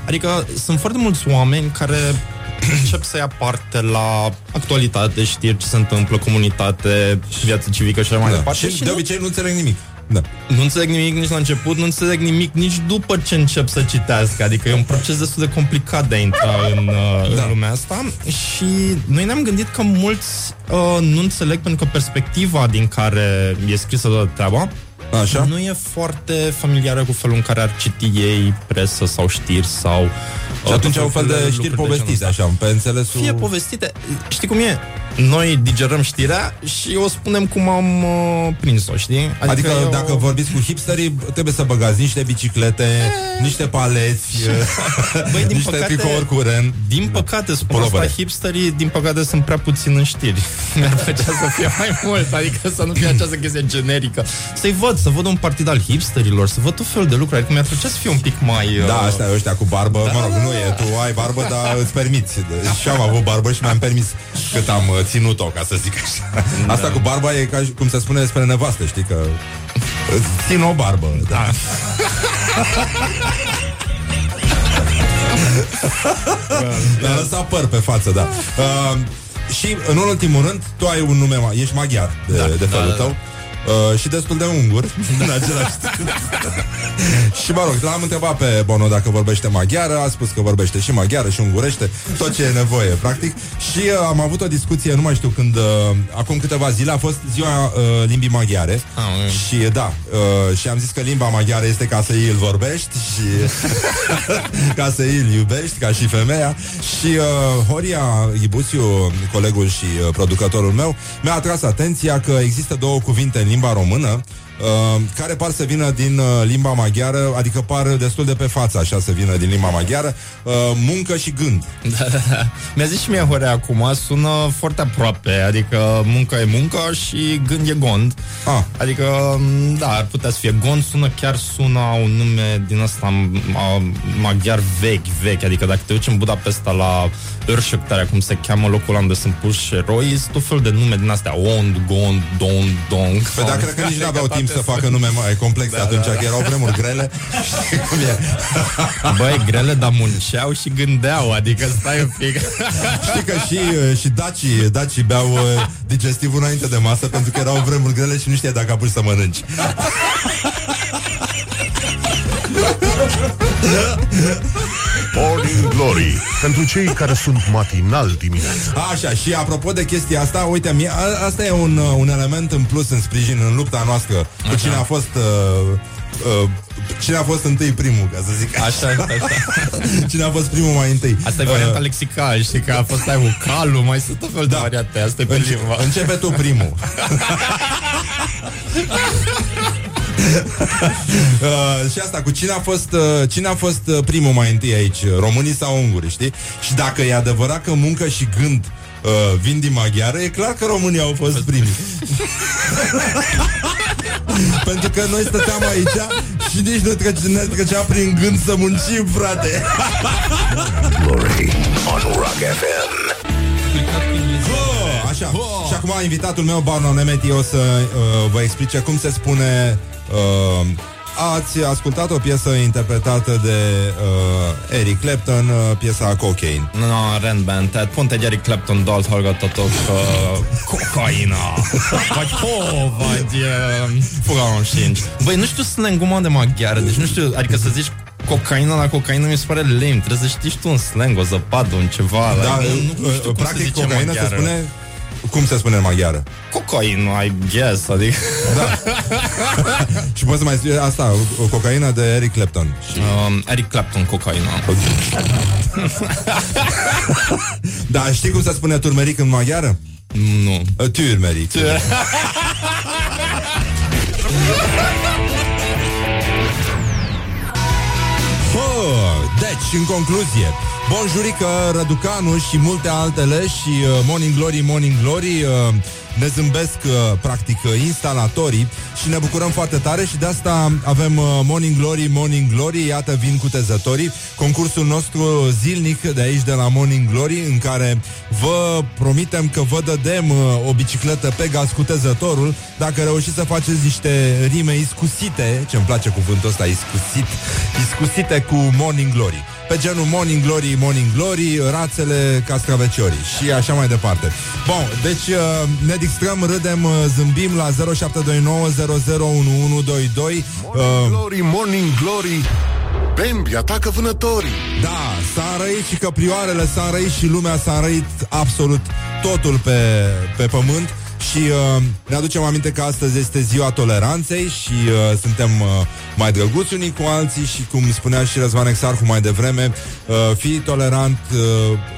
Adică sunt foarte mulți oameni care încep să ia parte la actualitate, știri, ce se întâmplă, comunitate, viață civică și așa mai departe. Și de obicei nu înțeleg nimic. Da. Nu înțeleg nimic nici la început, nu înțeleg nimic nici după ce încep să citească. Adică e un proces destul de complicat de a intra în lumea asta. Și noi ne-am gândit că mulți nu înțeleg, pentru că perspectiva din care e scrisă toată treaba, așa, nu e foarte familiară cu felul în care ar citi ei presă sau știri sau... Și atunci au fel de știri povestite, de așa, pe înțelesul... Fie povestite, știi cum e? Noi digerăm știrea și o spunem cum am prins-o, știi? Adică eu... dacă vorbiți cu hipsterii, trebuie să băgați niște biciclete, niște paleți, băi, niște tricouri cu ren. Din păcate, spun asta, hipsterii, din păcate, sunt prea puțin în știri. Mi-ar plăcea să fie mai mult, adică să nu fie această chestie generică. Să-i văd, să văd un partid al hipsterilor, să văd tot felul de lucruri, adică mi-ar plăcea să fie un pic mai... Da, ăștia cu barbă, da, mă rog, nu e, tu ai barbă, dar îți permiți. Și am avut barbă și mi-am permis cât am ținut-o, ca să zic așa. Asta cu barba e ca, cum se spune despre nevastă, știi, că îți țin o barbă. Da. Mi-a lăsat păr pe față, da. Și, în ultimul rând, tu ai un nume, ești maghiar de felul tău. Și destul de ungur în același timp. Și mă rog, l-am întrebat pe Bono dacă vorbește maghiară. A spus că vorbește și maghiară și ungurește, tot ce e nevoie, practic. Și am avut o discuție, nu mai știu când, acum câteva zile, a fost ziua limbii maghiare. Și da, și am zis că limba maghiară este ca să îi îl vorbești și ca să îi îl iubești, ca și femeia. Și Horia Ghibuțiu, colegul și producătorul meu, mi-a atras atenția că există două cuvinte în limba română care par să vină din limba maghiară, adică par destul de pe față așa să vină din limba maghiară, muncă și gând. Da. Mi-a zis și mie Horea acum, sună foarte aproape, adică muncă e muncă și gând e gond. Adică, da, ar putea să fie gond, sună un nume din asta maghiar vechi, adică dacă te duci în Budapesta la Örshöktarea, cum se cheamă locul unde sunt puși eroi, tot fel de nume din astea, ond, gond, don, dong. Păi da, cred că nici n-aveau timp să facă nume mai complexe atunci, că erau vremuri grele. Știi cum e? Băi, grele, dar munceau și gândeau, adică stai un pic. Știi că și dacii beau digestivul înainte de masă, pentru că erau vremuri grele și nu știai dacă apuci să mănânci. Morning Glory, pentru cei care sunt matinal dimineața. Așa, și apropo de chestia asta, uite, asta e un element în plus, în sprijin, în lupta noastră cu cine a fost cine a fost întâi primul, ca să zic așa. Cine a fost primul mai întâi. Asta e varianta lexicală, știi, că a fost ai cu calul, mai sunt tot fel de variante. Asta e pe limba. Începe tu primul. Și asta cu cine a fost primul mai întâi aici, românii sau ungurii, știi? Și dacă e adevărat că muncă și gând vin din maghiară, e clar că românii au fost primii. Pentru că noi stăteam aici și nici nu trecea prin gând să muncim, frate. Glory on Rock FM. Oh, așa. Oh. Și acum invitatul meu, Barna Németh, eu o să vă explice cum se spune. Ați ascultat o piesă interpretată de Eric Clapton, piesa Cocaine. No, rendben, tehát pont egy Eric Clapton dalt hallgattatok, kokaina, vagy hó, vagy fogalmam sincs. Băi, nu știu slangul de maghiară, deci nu știu, adică să zici cocaina la cocaină mi se pare lame, trebuie să știi tu un slang, o zăpadă, un ceva. Da, like, nu știu cum practic se cocaina maghiară. Se spune... Cum se spune în maghiară? Cocaina, I guess, adică... Da. Și poți să mai spui asta, cocaina de Eric Clapton. Eric Clapton, cocaina. Okay. Da, știi cum se spune turmeric în maghiară? Nu. Turmeric. Deci, în concluzie, bonjurică, Răducanu și multe altele și Morning Glory, Morning Glory, ne zâmbesc practic instalatorii și ne bucurăm foarte tare și de asta avem Morning Glory, Morning Glory, iată vin cutezătorii, concursul nostru zilnic de aici de la Morning Glory, în care vă promitem că vă dădem o bicicletă Pegas cutezătorul dacă reușiți să faceți niște rime iscusite, ce-mi place cuvântul ăsta, iscusit, iscusite cu Morning Glory. Pe genul Morning Glory, Morning Glory, rațele castraveciorii și așa mai departe. Bun, deci ne distrăm, râdem, zâmbim la 0729001122. Morning Glory, Morning Glory, Bambi atacă vânătorii. Da, s-a înrăit și căprioarele, s-a înrăit și lumea, s-a înrăit absolut totul pe pământ. Și ne aducem aminte că astăzi este ziua toleranței și suntem mai drăguți unii cu alții și cum spunea și Răzvan Exarhu mai devreme, fii tolerant,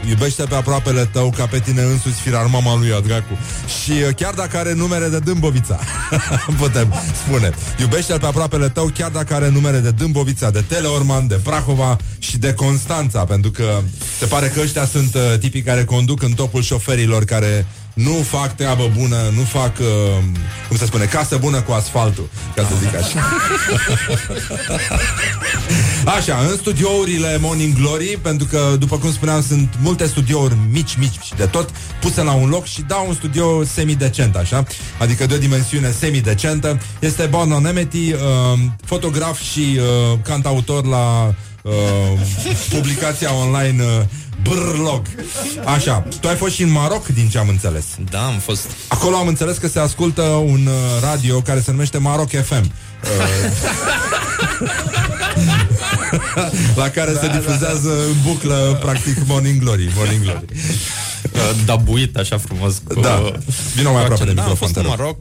iubește pe aproapele tău ca pe tine însuți, firar mama lui Adracu. Și chiar dacă are numere de Dâmbovița, putem spune, iubește-l pe aproapele tău chiar dacă are numere de Dâmbovița, de Teleorman, de Prahova și de Constanța, pentru că se pare că ăștia sunt tipii care conduc în topul șoferilor care nu fac treabă bună, nu fac, cum se spune, casă bună cu asfaltul, ca să zic așa. Așa, în studiourile Morning Glory, pentru că, după cum spuneam, sunt multe studiouri mici, mici de tot, puse la un loc și dau un studio semidecent, așa, adică de o dimensiune semidecentă. Este Barna Németh, fotograf și cantautor la publicația online Bârlog. Așa, tu ai fost și în Maroc, din ce am înțeles. Da, am fost. Acolo am înțeles că se ascultă un radio care se numește Rock FM. La care se difuzează în buclă, practic, Morning Glory, Morning Glory. Da, buit, așa frumos. Da, vino mai aproape de microfon. Da, am fost în Maroc,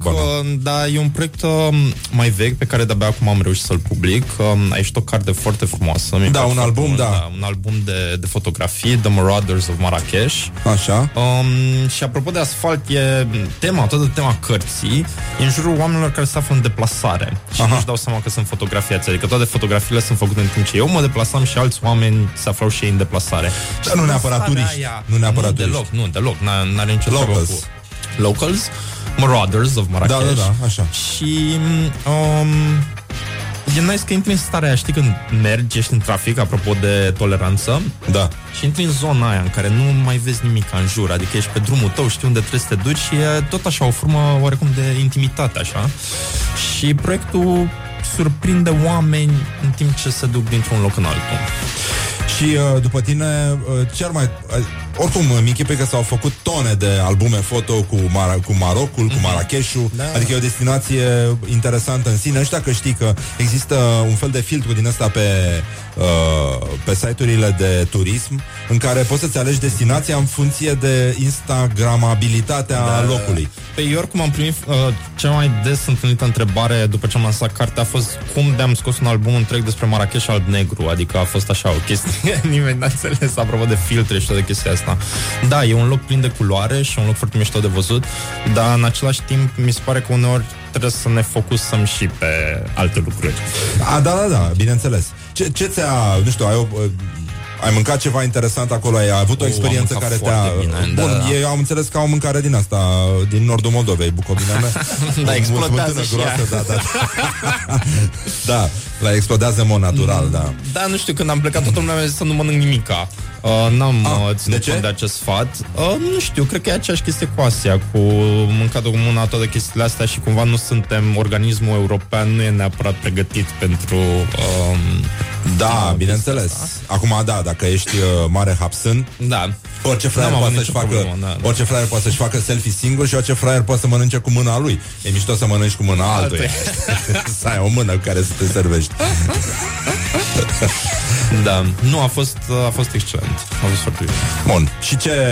dar e un proiect mai vechi pe care de-abia acum am reușit să-l public. A ieșit o carte foarte frumoasă. Da, un album, mult, da. Un album de fotografii, The Marauders of Marrakech. Așa. Și apropo de asfalt, e tema, toată tema cărții, e în jurul oamenilor care se află în deplasare. Și nu-și dau seama că sunt fotografiați. Adică toate fotografiile sunt făcute în timp ce eu mă deplasam și alți oameni se aflau și ei în deplasare. Dar nu neapărat turiști. Nu neapărat turiști. Nu, deloc, n-are nicio treabă cu Locals, Marauders of Marrakech. Da, da, da, așa. Și e nice că intri în starea aia, știi, când mergi, ești în trafic, apropo de toleranță. Da. Și intri în zona aia în care nu mai vezi nimic în jur, adică ești pe drumul tău, știi unde trebuie să te duci și e tot așa o formă oarecum de intimitate, așa. Și proiectul surprinde oameni în timp ce se duc dintr-un loc în altul. Și după tine, ce ar mai... Oricum, îmi închipui că s-au făcut tone de albume foto cu Marocul, cu Marrakech-ul, da. Adică e o destinație interesantă în sine. Ăștia, că știi că există un fel de filtru din ăsta pe site-urile de turism în care poți să-ți alegi destinația în funcție de instagramabilitatea locului. Pe eu oricum am primit cea mai des întâlnită întrebare după ce am lansat cartea a fost cum de-am scos un album întreg despre Marrakech alb-negru, adică a fost așa o chestie, nimeni n-a înțeles apropo de filtre și toate chestia asta. asta. Da, e un loc plin de culoare și un loc foarte mișto de văzut, dar în același timp mi se pare că uneori trebuie să ne focusăm și pe alte lucruri. A, da, da, da, bineînțeles. Ce ți-a, nu știu, ai mâncat ceva interesant acolo, ai avut o experiență care te-a... Bine, bun, da, eu am înțeles că au mâncare din asta, din nordul Moldovei, Bucovina mea. Da, explodează și groasă, da, da, da. Da, la explodează în mod natural, da. Da, nu știu, când am plecat, toată lumea mi-a zis să nu mănânc nimica. N-am ținut cont de acest sfat. Nu știu, cred că e aceeași chestie cu Asia, cu mâncatul cu mâna, toate chestiile astea, și cumva nu suntem, organismul european nu e neapărat pregătit pentru... da, bineînțeles. Acum, da, dacă ești mare hapsân, da, orice fraier poate să-și facă problemă, da. Orice fraier poate să-și facă selfie singur și orice fraier poate să mănânce cu mâna lui. E mișto să mănânci cu mâna altuia. Să ai o mână cu care să te servești. Da, nu, a fost excelent. A fost foarte bine. Bun, și ce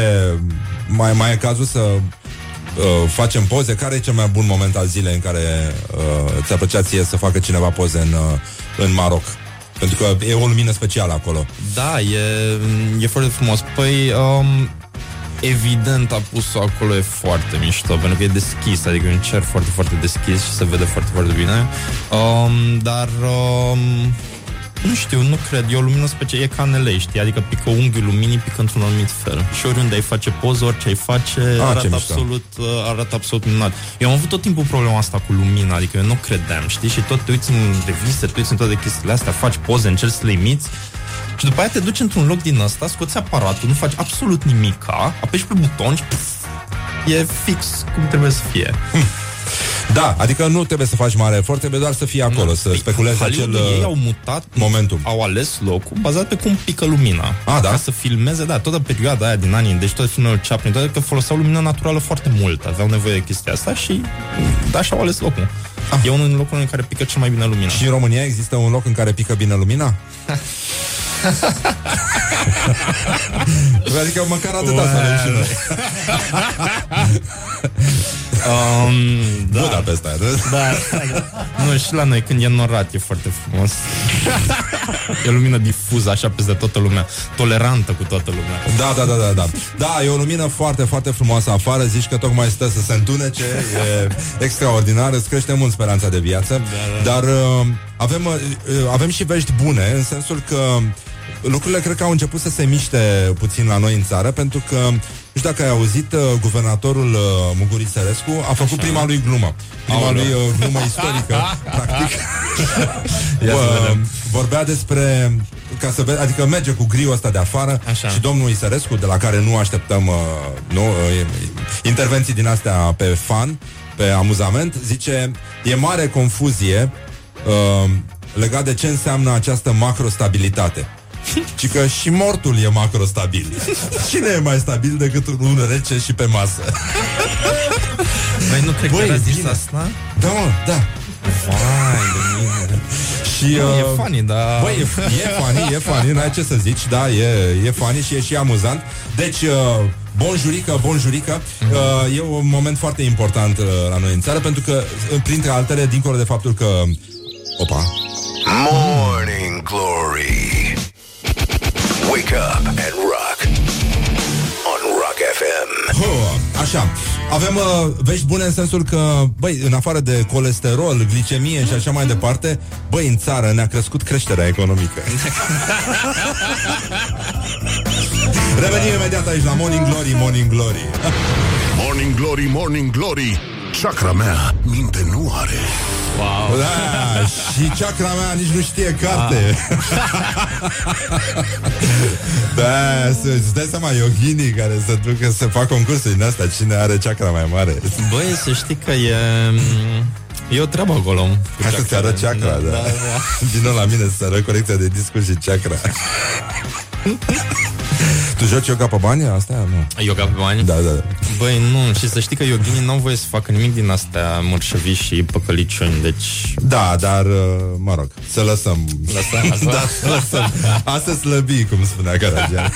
mai e cazul să facem poze? Care e cel mai bun moment al zilei în care ți-a plăcea ție să facă cineva poze în Maroc? Pentru că e o lumină specială acolo. Da, e foarte frumos. Păi, evident, apusul acolo e foarte mișto, pentru că e deschis, adică e un cer foarte, foarte deschis și se vede foarte, foarte bine. Dar... nu știu, nu cred, e o lumină specială, e ca în LA, știi? Adică pică unghiul luminii, pică într-un anumit fel. Și oriunde ai face poză, orice ai face, arată absolut minunat. Eu am avut tot timpul problema asta cu lumina, adică eu nu credeam, știi? Și tot te uiți în reviste, te uiți în toate chestiile astea, faci poze, încerci să le imiți. Și după aia te duci într-un loc din ăsta, scoți aparatul, nu faci absolut nimica, apeși pe buton și e fix cum trebuie să fie. Da, adică nu trebuie să faci mare efort, trebuie doar să fii acolo, să speculezi acel ei au mutat, momentum. Au ales locul bazat pe cum pică lumina. Ah, da? Ca să filmeze, da, toată perioada aia din anii, deci toate filmele Chaplin, toate că foloseau lumina naturală foarte mult, aveau nevoie de chestia asta și așa au ales locul. Ah. E unul din locurile în care pică cel mai bine lumina. Și în România există un loc în care pică bine lumina? Adică măcar atâta să le da. Budapesta, da. Nu, și la noi când e norat e foarte frumos. E lumină difuză așa peste toată lumea, tolerantă cu toată lumea. Da. Da, e o lumină foarte, foarte frumoasă afară. Zici că tocmai stă să se întunece. E extraordinar, îți crește mult speranța de viață, da. Dar avem și vești bune, în sensul că lucrurile cred că au început să se miște puțin la noi în țară, pentru că, nu știu dacă ai auzit, guvernatorul Mugur Isărescu a făcut prima lui glumă. Prima lui glumă istorică, practic. Vorbea despre... Ca să vezi, adică merge cu griul ăsta de afară. Așa. Și domnul Isărescu, de la care nu așteptăm intervenții din astea pe fan, pe amuzament, zice: e mare confuzie legat de ce înseamnă această macrostabilitate. Ci că și mortul e macrostabil. Cine e mai stabil decât un rece și pe masă? Băi, nu cred că a zis asta? Da, mă, da. Vai de mine. Și, e funny, da. Băi, e funny, n-ai ce să zici. Da, e funny și e și amuzant. Deci, bonjurică. E un moment foarte important la noi în țară, pentru că, printre altele, dincolo de faptul că... Opa! Morning Glory, wake up and rock on Rock FM. Așa, avem vești bune în sensul că, băi, în afară de colesterol, glicemie și așa mai departe, băi, în țară ne-a crescut creșterea economică. Revenim imediat aici la Morning Glory, Morning Glory. Morning Glory, Morning Glory, chakra mea minte nu are. Wow. Da, și chakra mea nici nu știe carte. Da, îți dai seama, yoghini care se ducă să facă concursul din asta, cine are chakra mai mare. Băi, să știi că e o treabă acolo. Hai să-ți arăt chakra, da. Vino la mine să arăt colecția de discuri și chakra. Tu joci yoga pe bani? Asta nu. Yoga pe bani? Da. Băi, nu, și să știi că yoginii n-au voie să facă nimic din astea mărșăvii și păcăliciuni, deci... Da, dar, mă rog, să lăsăm. Lăsăm. Asta slăbi, cum spunea Caragian.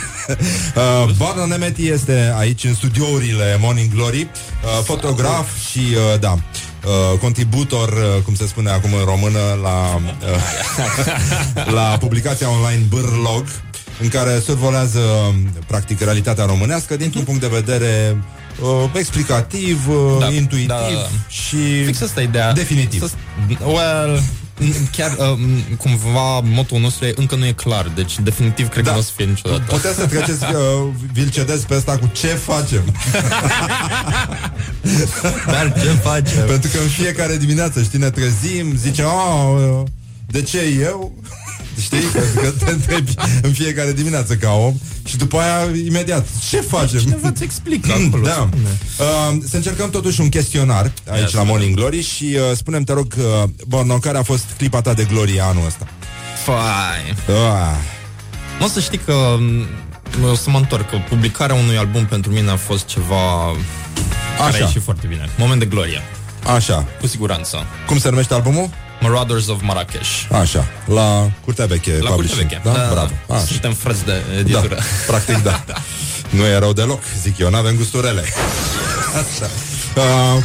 Barna Németh este aici în studiourile Morning Glory, fotograf și, contributor, cum se spune acum în română, la publicația online Bârlog. în care survolează practic realitatea românească dintr-un punct de vedere explicativ, intuitiv și fix asta ideea. Definitiv. Chiar cumva motul nostru încă nu e clar, deci definitiv cred că nu o să fie niciodată. Puteți să treceți, vi-l cedezi pe ăsta cu ce facem. Dar ce facem? Pentru că în fiecare dimineață, știi, ne trezim, zicem, de ce eu? Știi? Pentru că te întrebi în fiecare dimineață ca om și după aia imediat, ce facem? Cineva ți explică acolo. Da. Să încercăm totuși un chestionar aici la Morning Glory și spune-mi, te rog, Borno, care a fost clipa ta de glorie anul ăsta? Fai. Mă, să știi că o să mă întorc, că publicarea unui album pentru mine a fost ceva care a ieșit foarte bine. Moment de glorie. Așa. Cu siguranță. Cum se numește albumul? Marauders of Marrakech. Așa, la Curtea Veche. La Curtea Veche. Da? Da, bravo. Așa. Suntem frăți de editură. Da, practic, da. Nu e rău deloc, zic eu, n-avem gusturele. Așa.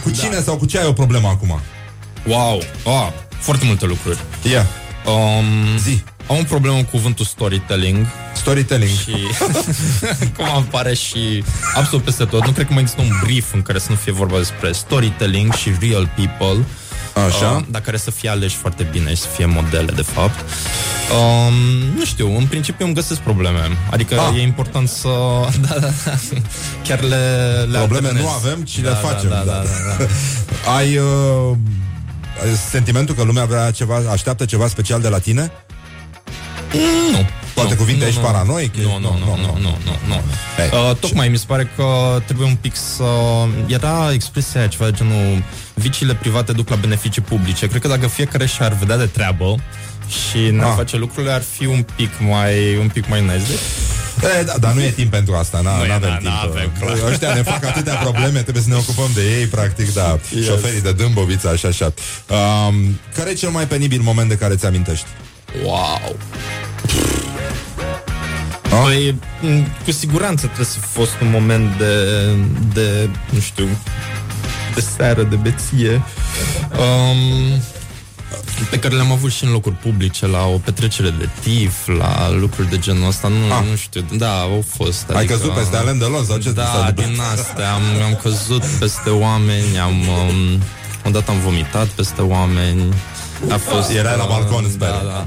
Cu cine sau cu ce ai o problemă acum? Wow, foarte multe lucruri. Yeah. Zi. Am o problemă cu cuvântul storytelling. Storytelling. Și cum apare și absolut peste tot. Nu cred că mai există un brief în care să nu fie vorba despre storytelling și real people. Așa. Dar care să fie aleși foarte bine și să fie modele, de fapt. Nu știu, în principiu îmi găsesc probleme. Adică e important să... Chiar le probleme alternez. Nu avem, ci le facem. Da. Ai sentimentul că lumea vrea ceva, așteaptă ceva special de la tine? Nu. Toate cuvinte, ești paranoic? Nu. Tocmai mi se pare că trebuie un pic să... Era expresia aia, ceva de genul viciile private duc la beneficii publice. Cred că dacă fiecare și-ar vedea de treabă și ne face lucrurile, ar fi un pic mai nice. Dar nu e timp pentru asta, n-avem timp. Ăștia ne fac atâtea probleme, trebuie să ne ocupăm de ei, practic, da. Yes. Șoferii de Dâmboviță, așa. Care e cel mai penibil moment de care ți amintești? Wow. Păi, cu siguranță trebuie să fi fost un moment de nu știu, de seară, de beție, pe care le-am avut și în locuri publice, la o petrecere de tif, la lucruri de genul ăsta, nu știu, da, au fost. Adică, ai căzut peste Alain Delon sau ce? Da, din astea, am căzut peste oameni, odată am vomitat peste oameni. A fost, era la balcon, sper. Da.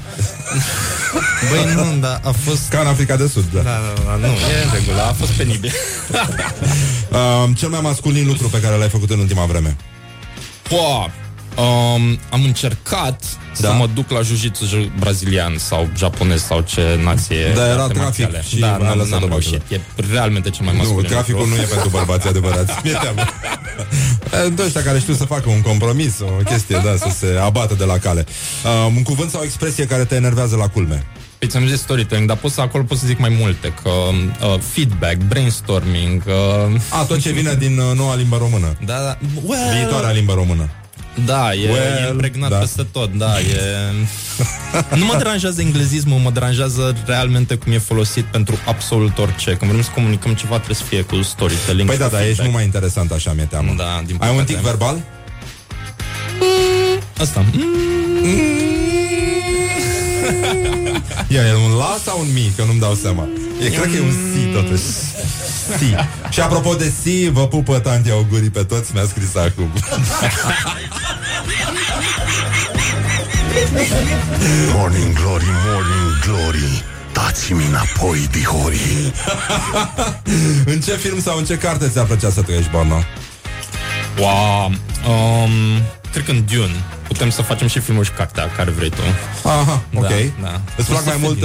Băi, nu, dar a fost... Ca în Africa de Sud, da. Nu, e în regulă, a fost penibil. Cel mai masculin lucru pe care l-ai făcut în ultima vreme? Am încercat să mă duc la jiu-jitsu brazilian sau japonez sau ce nație. Dar era trafic marțiale. Și n-am reușit. E realmente cel mai masculin. Nu, traficul nu e pentru bărbați adevărați. Mi-e teamă. Doi ăștia care știu să facă un compromis, o chestie, să se abată de la cale. Un cuvânt sau o expresie care te enervează la culme? Păi ți-am zis storytelling, dar acolo pot să zic mai multe, că feedback, brainstorming, tot ce vine din noua limbă română. Da. Viitoarea limbă română. Da, e pregnat peste tot, Nu mă deranjează englezismul, mă deranjează realmente cum e folosit pentru absolut orice. Când vrem să comunicăm ceva, trebuie să fie cu storytelling. Păi da, ești mult mai interesant așa, mi-e teamă. Da, din păcate. Ai un tic verbal? Asta. E un la sau un mi? Că nu-mi dau seama. Cred că e un si, totuși. Si. Și apropo de si, vă pupă tanti augurii pe toți, mi-a scris acum. Morning Glory, Morning Glory, dați-mi înapoi, dihorii. În ce film sau în ce carte ți-ar plăcea să trăiești, Barna? Cred că în Dune. Putem să facem și filmul și cartea, care vrei tu. Aha, ok. Da. Îți plac mai mult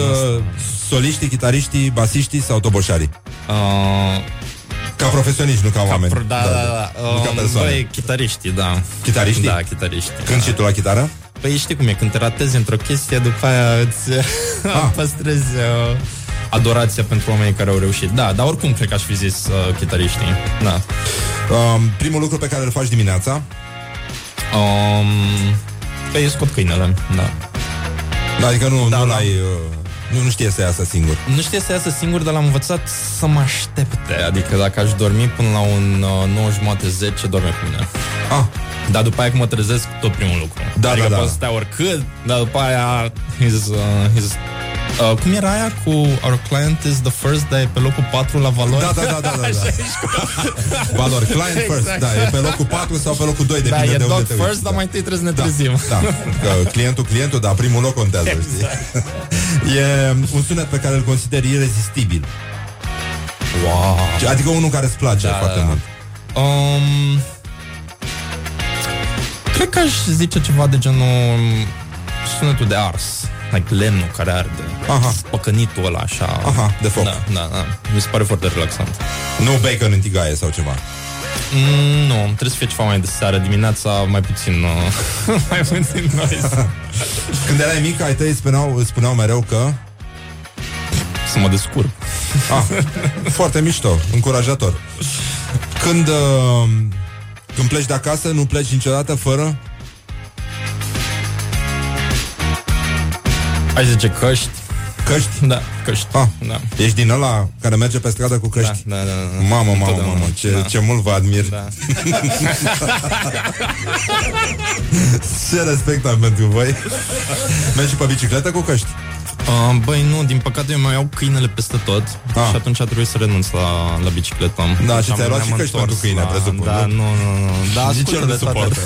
soliștii, chitariștii, basiștii sau toboșarii? Ca profesioniști, nu ca oameni. Da. Nu ca persoane. Băi, chitariștii, da. Chitariștii? Da, chitariștii. Când și tu la chitară? Păi știi cum e, când te ratezi într-o chestie, după aia îți păstrezi adorația pentru oamenii care au reușit. Da, dar oricum cred că aș fi zis chitariștii. Da. Primul lucru pe care îl faci dimineața? Păi eu scot câinele. Da. Adică nu l-ai... Nu știe să iasă singur. Nu știe să iasă singur, dar l-am învățat să mă aștepte. Adică dacă aș dormi până la un 9:30, dorme cu mine. Dar după aia, când mă trezesc, tot primul lucru. Adică poți să stea oricât, dar după aia he's Cum era aia cu Our Client is the First, dar e pe locul 4 la valori? Da. Valori, Client First, exact. Da, e pe locul 4 sau pe locul 2, depinde de unde te uiți. Da, e Dog First, dar mai întâi trebuie să ne trezim. Da. Clientul, dar primul loc contează, exact. E un sunet pe care îl consider irezistibil. Wow. Adică unul care îți place foarte mult. Cred că aș zice ceva de genul sunetul de ars, like lemnul care arde, spăcănitul ăla așa. Aha, de foc. Da. Mi se pare foarte relaxant. Nu bacon în tigaie sau ceva? Nu, trebuie să fie ceva mai de seară. Dimineața mai puțin noise. Când erai mic, ai tăi spuneau mereu că să mă descurc. Foarte mișto, încurajator. Când pleci de acasă, nu pleci niciodată fără? Aș zice căști. Căști? Da, căști. Da. Ești din ăla care merge pe stradă cu căști? Da. Mamă, ce mult vă admir. Da. Ce respect am pentru voi. Mergi pe bicicletă cu căști? Băi, nu, din păcate eu mai iau câinele peste tot. Și atunci a trebuit să renunț la bicicletă. Da, și ți-ai luat și căști pentru câine, presupun. Da, nu. Da, nici el nu suportă.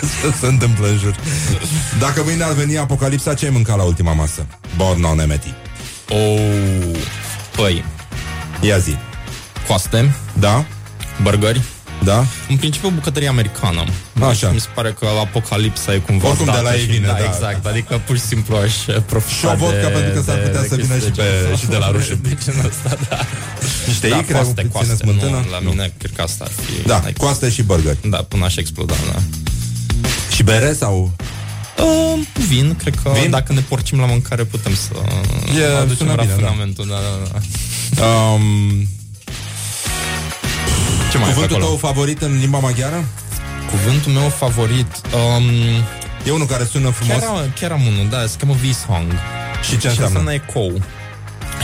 Ce se întâmplă în jur? Dacă mâine ar veni apocalipsa, ce ai mâncat la ultima masă? Barna Németh. Păi, ia zi. Coaste. Da. Burgeri. Da. În principiu bucătăria americană. Așa. Mi se pare că apocalipsa e cumva oricum de la ei vine, da. Exact, adică pur și simplu aș profita de... Și o vodka, pentru că s-ar putea să vină și de la rușii. Niște icre, coaste, nu, la mine cred că asta ar fi. Da, coaste și burgeri. Da, până aș exploda, da. Și bere sau... Vin, cred că vin? Dacă ne porcim la mâncare putem să aducem rafinamentul. Da. Cuvântul tău favorit în limba maghiară? Cuvântul meu favorit... E unul care sună frumos? Chiar am unul, da, se cheamă V-Song. Și ce înseamnă ecou?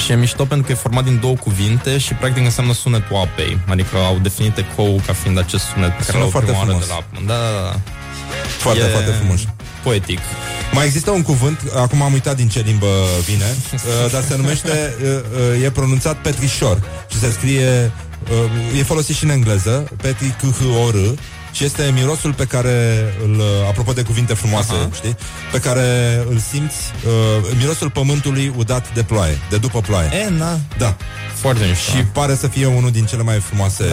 Și e mișto pentru că e format din două cuvinte și practic înseamnă sunetul apei. Adică au definit ecou ca fiind acest sunet pe care l-au prima oară de la apă. Da. Foarte, foarte frumos. Poetic. Mai există un cuvânt, acum am uitat din ce limbă vine, dar se numește, e pronunțat petrișor și se scrie... E folosit și în engleză, petricuhor, și este mirosul pe care îl, apropo de cuvinte frumoase, știi? Pe care îl simți, mirosul pământului udat de ploaie, de după ploaie. Da. Foarte mișto. Și pare să fie unul din cele mai frumoase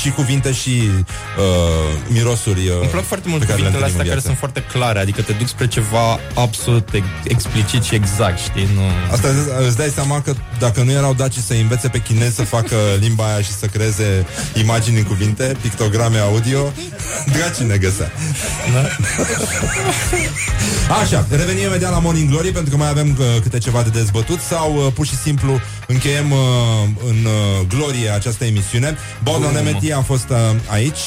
și cuvinte și mirosuri. Îmi plac foarte mult cuvintele astea care sunt foarte clare, adică te duci spre ceva absolut explicit și exact, știi? Nu... Asta îți dai seama că dacă nu erau dacii să învețe pe chinezi să facă limba aia și să creeze imagini în cuvinte, pictograme audio, dracii ne găsea. Așa, revenim imediat la Morning Glory pentru că mai avem câte ceva de dezbătut sau pur și simplu încheiem în glorie această emisiune. Barna Németh a fost aici.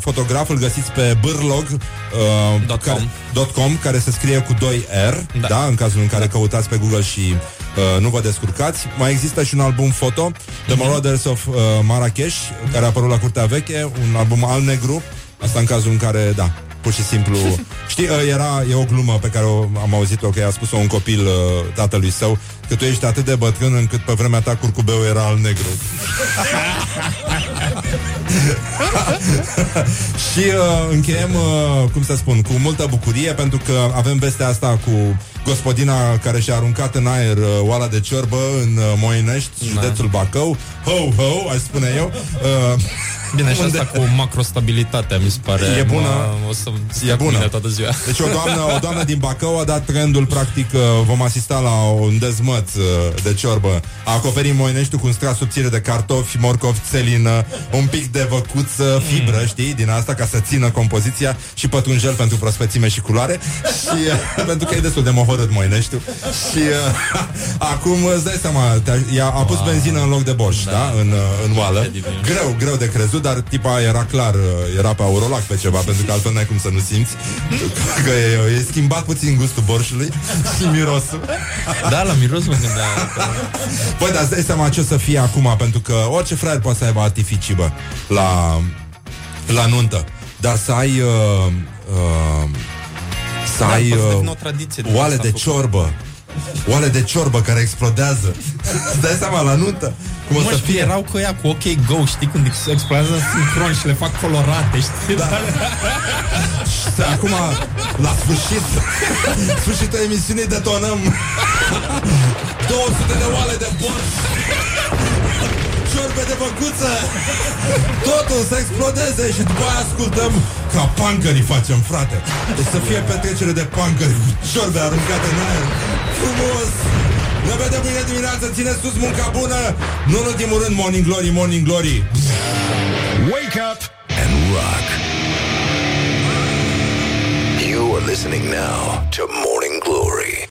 Fotograf, îl găsiți pe Bârlog.com, care se scrie cu 2R, da, în cazul în care căutați pe Google și nu vă descurcați. Mai există și un album foto, The Marauders of Marrakech, care a apărut la Curtea Veche, un album al negru. Asta în cazul în care, da, pur și simplu, știi, e o glumă pe care am auzit-o, că i-a spus-o un copil tatălui său, că tu ești atât de bătrân încât pe vremea ta curcubeul era al negru. Și încheiem, cum să spun, cu multă bucurie, pentru că avem vestea asta cu gospodina care și-a aruncat în aer oala de ciorbă în Moinești, județul Bacău. Ho, ho, aș spune eu. Bine, și asta cu macrostabilitatea, mi se pare. E bună. O să stea cu mine toată ziua. Deci o doamnă din Bacău a dat trendul, practic vom asista la un dezmăț de ciorbă. A acoperit Moineștiul cu un strat subțire de cartofi, morcovi, țelină, un pic de văcuță, fibră, știi, din asta ca să țină compoziția și pătrunjel pentru prospețime și culoare. Și pentru că e destul de mohorât Moineștiul. Și acum îți dai seama, a pus benzină în loc de borș, da? În oală. Greu de crezut. Dar tipa era clar, era pe Aurolac pe ceva, pentru că altfel n-ai cum să nu simți că e schimbat puțin gustul borșului și mirosul. Da, la miros mă gândeam. Păi, dar îți dai seama ce o să fie acum, pentru că orice fraier poate să aibă artificii, bă, la nuntă. Dar să ai să ai oale de ciorbă. Oale de ciorbă care explodează. Îți dai seama la nuntă cum o să fie? Erau cu ea cu OK Go, știi, când explodează sincron și le fac colorate, știi? Da. Da. Acum, la sfârșitul emisiunii detonăm 200 de oale de borș, ciorbe de băcuță. Totul să explodeze și după aia ascultăm ca punkerii facem, frate. Deci să fie petrecere de punkeri cu ciorbe aruncate în aer. Frumos! Ne vedem mâine dimineață, ține sus munca bună. Nu în ultimul rând, Morning Glory, Morning Glory. Wake up and rock. You are listening now to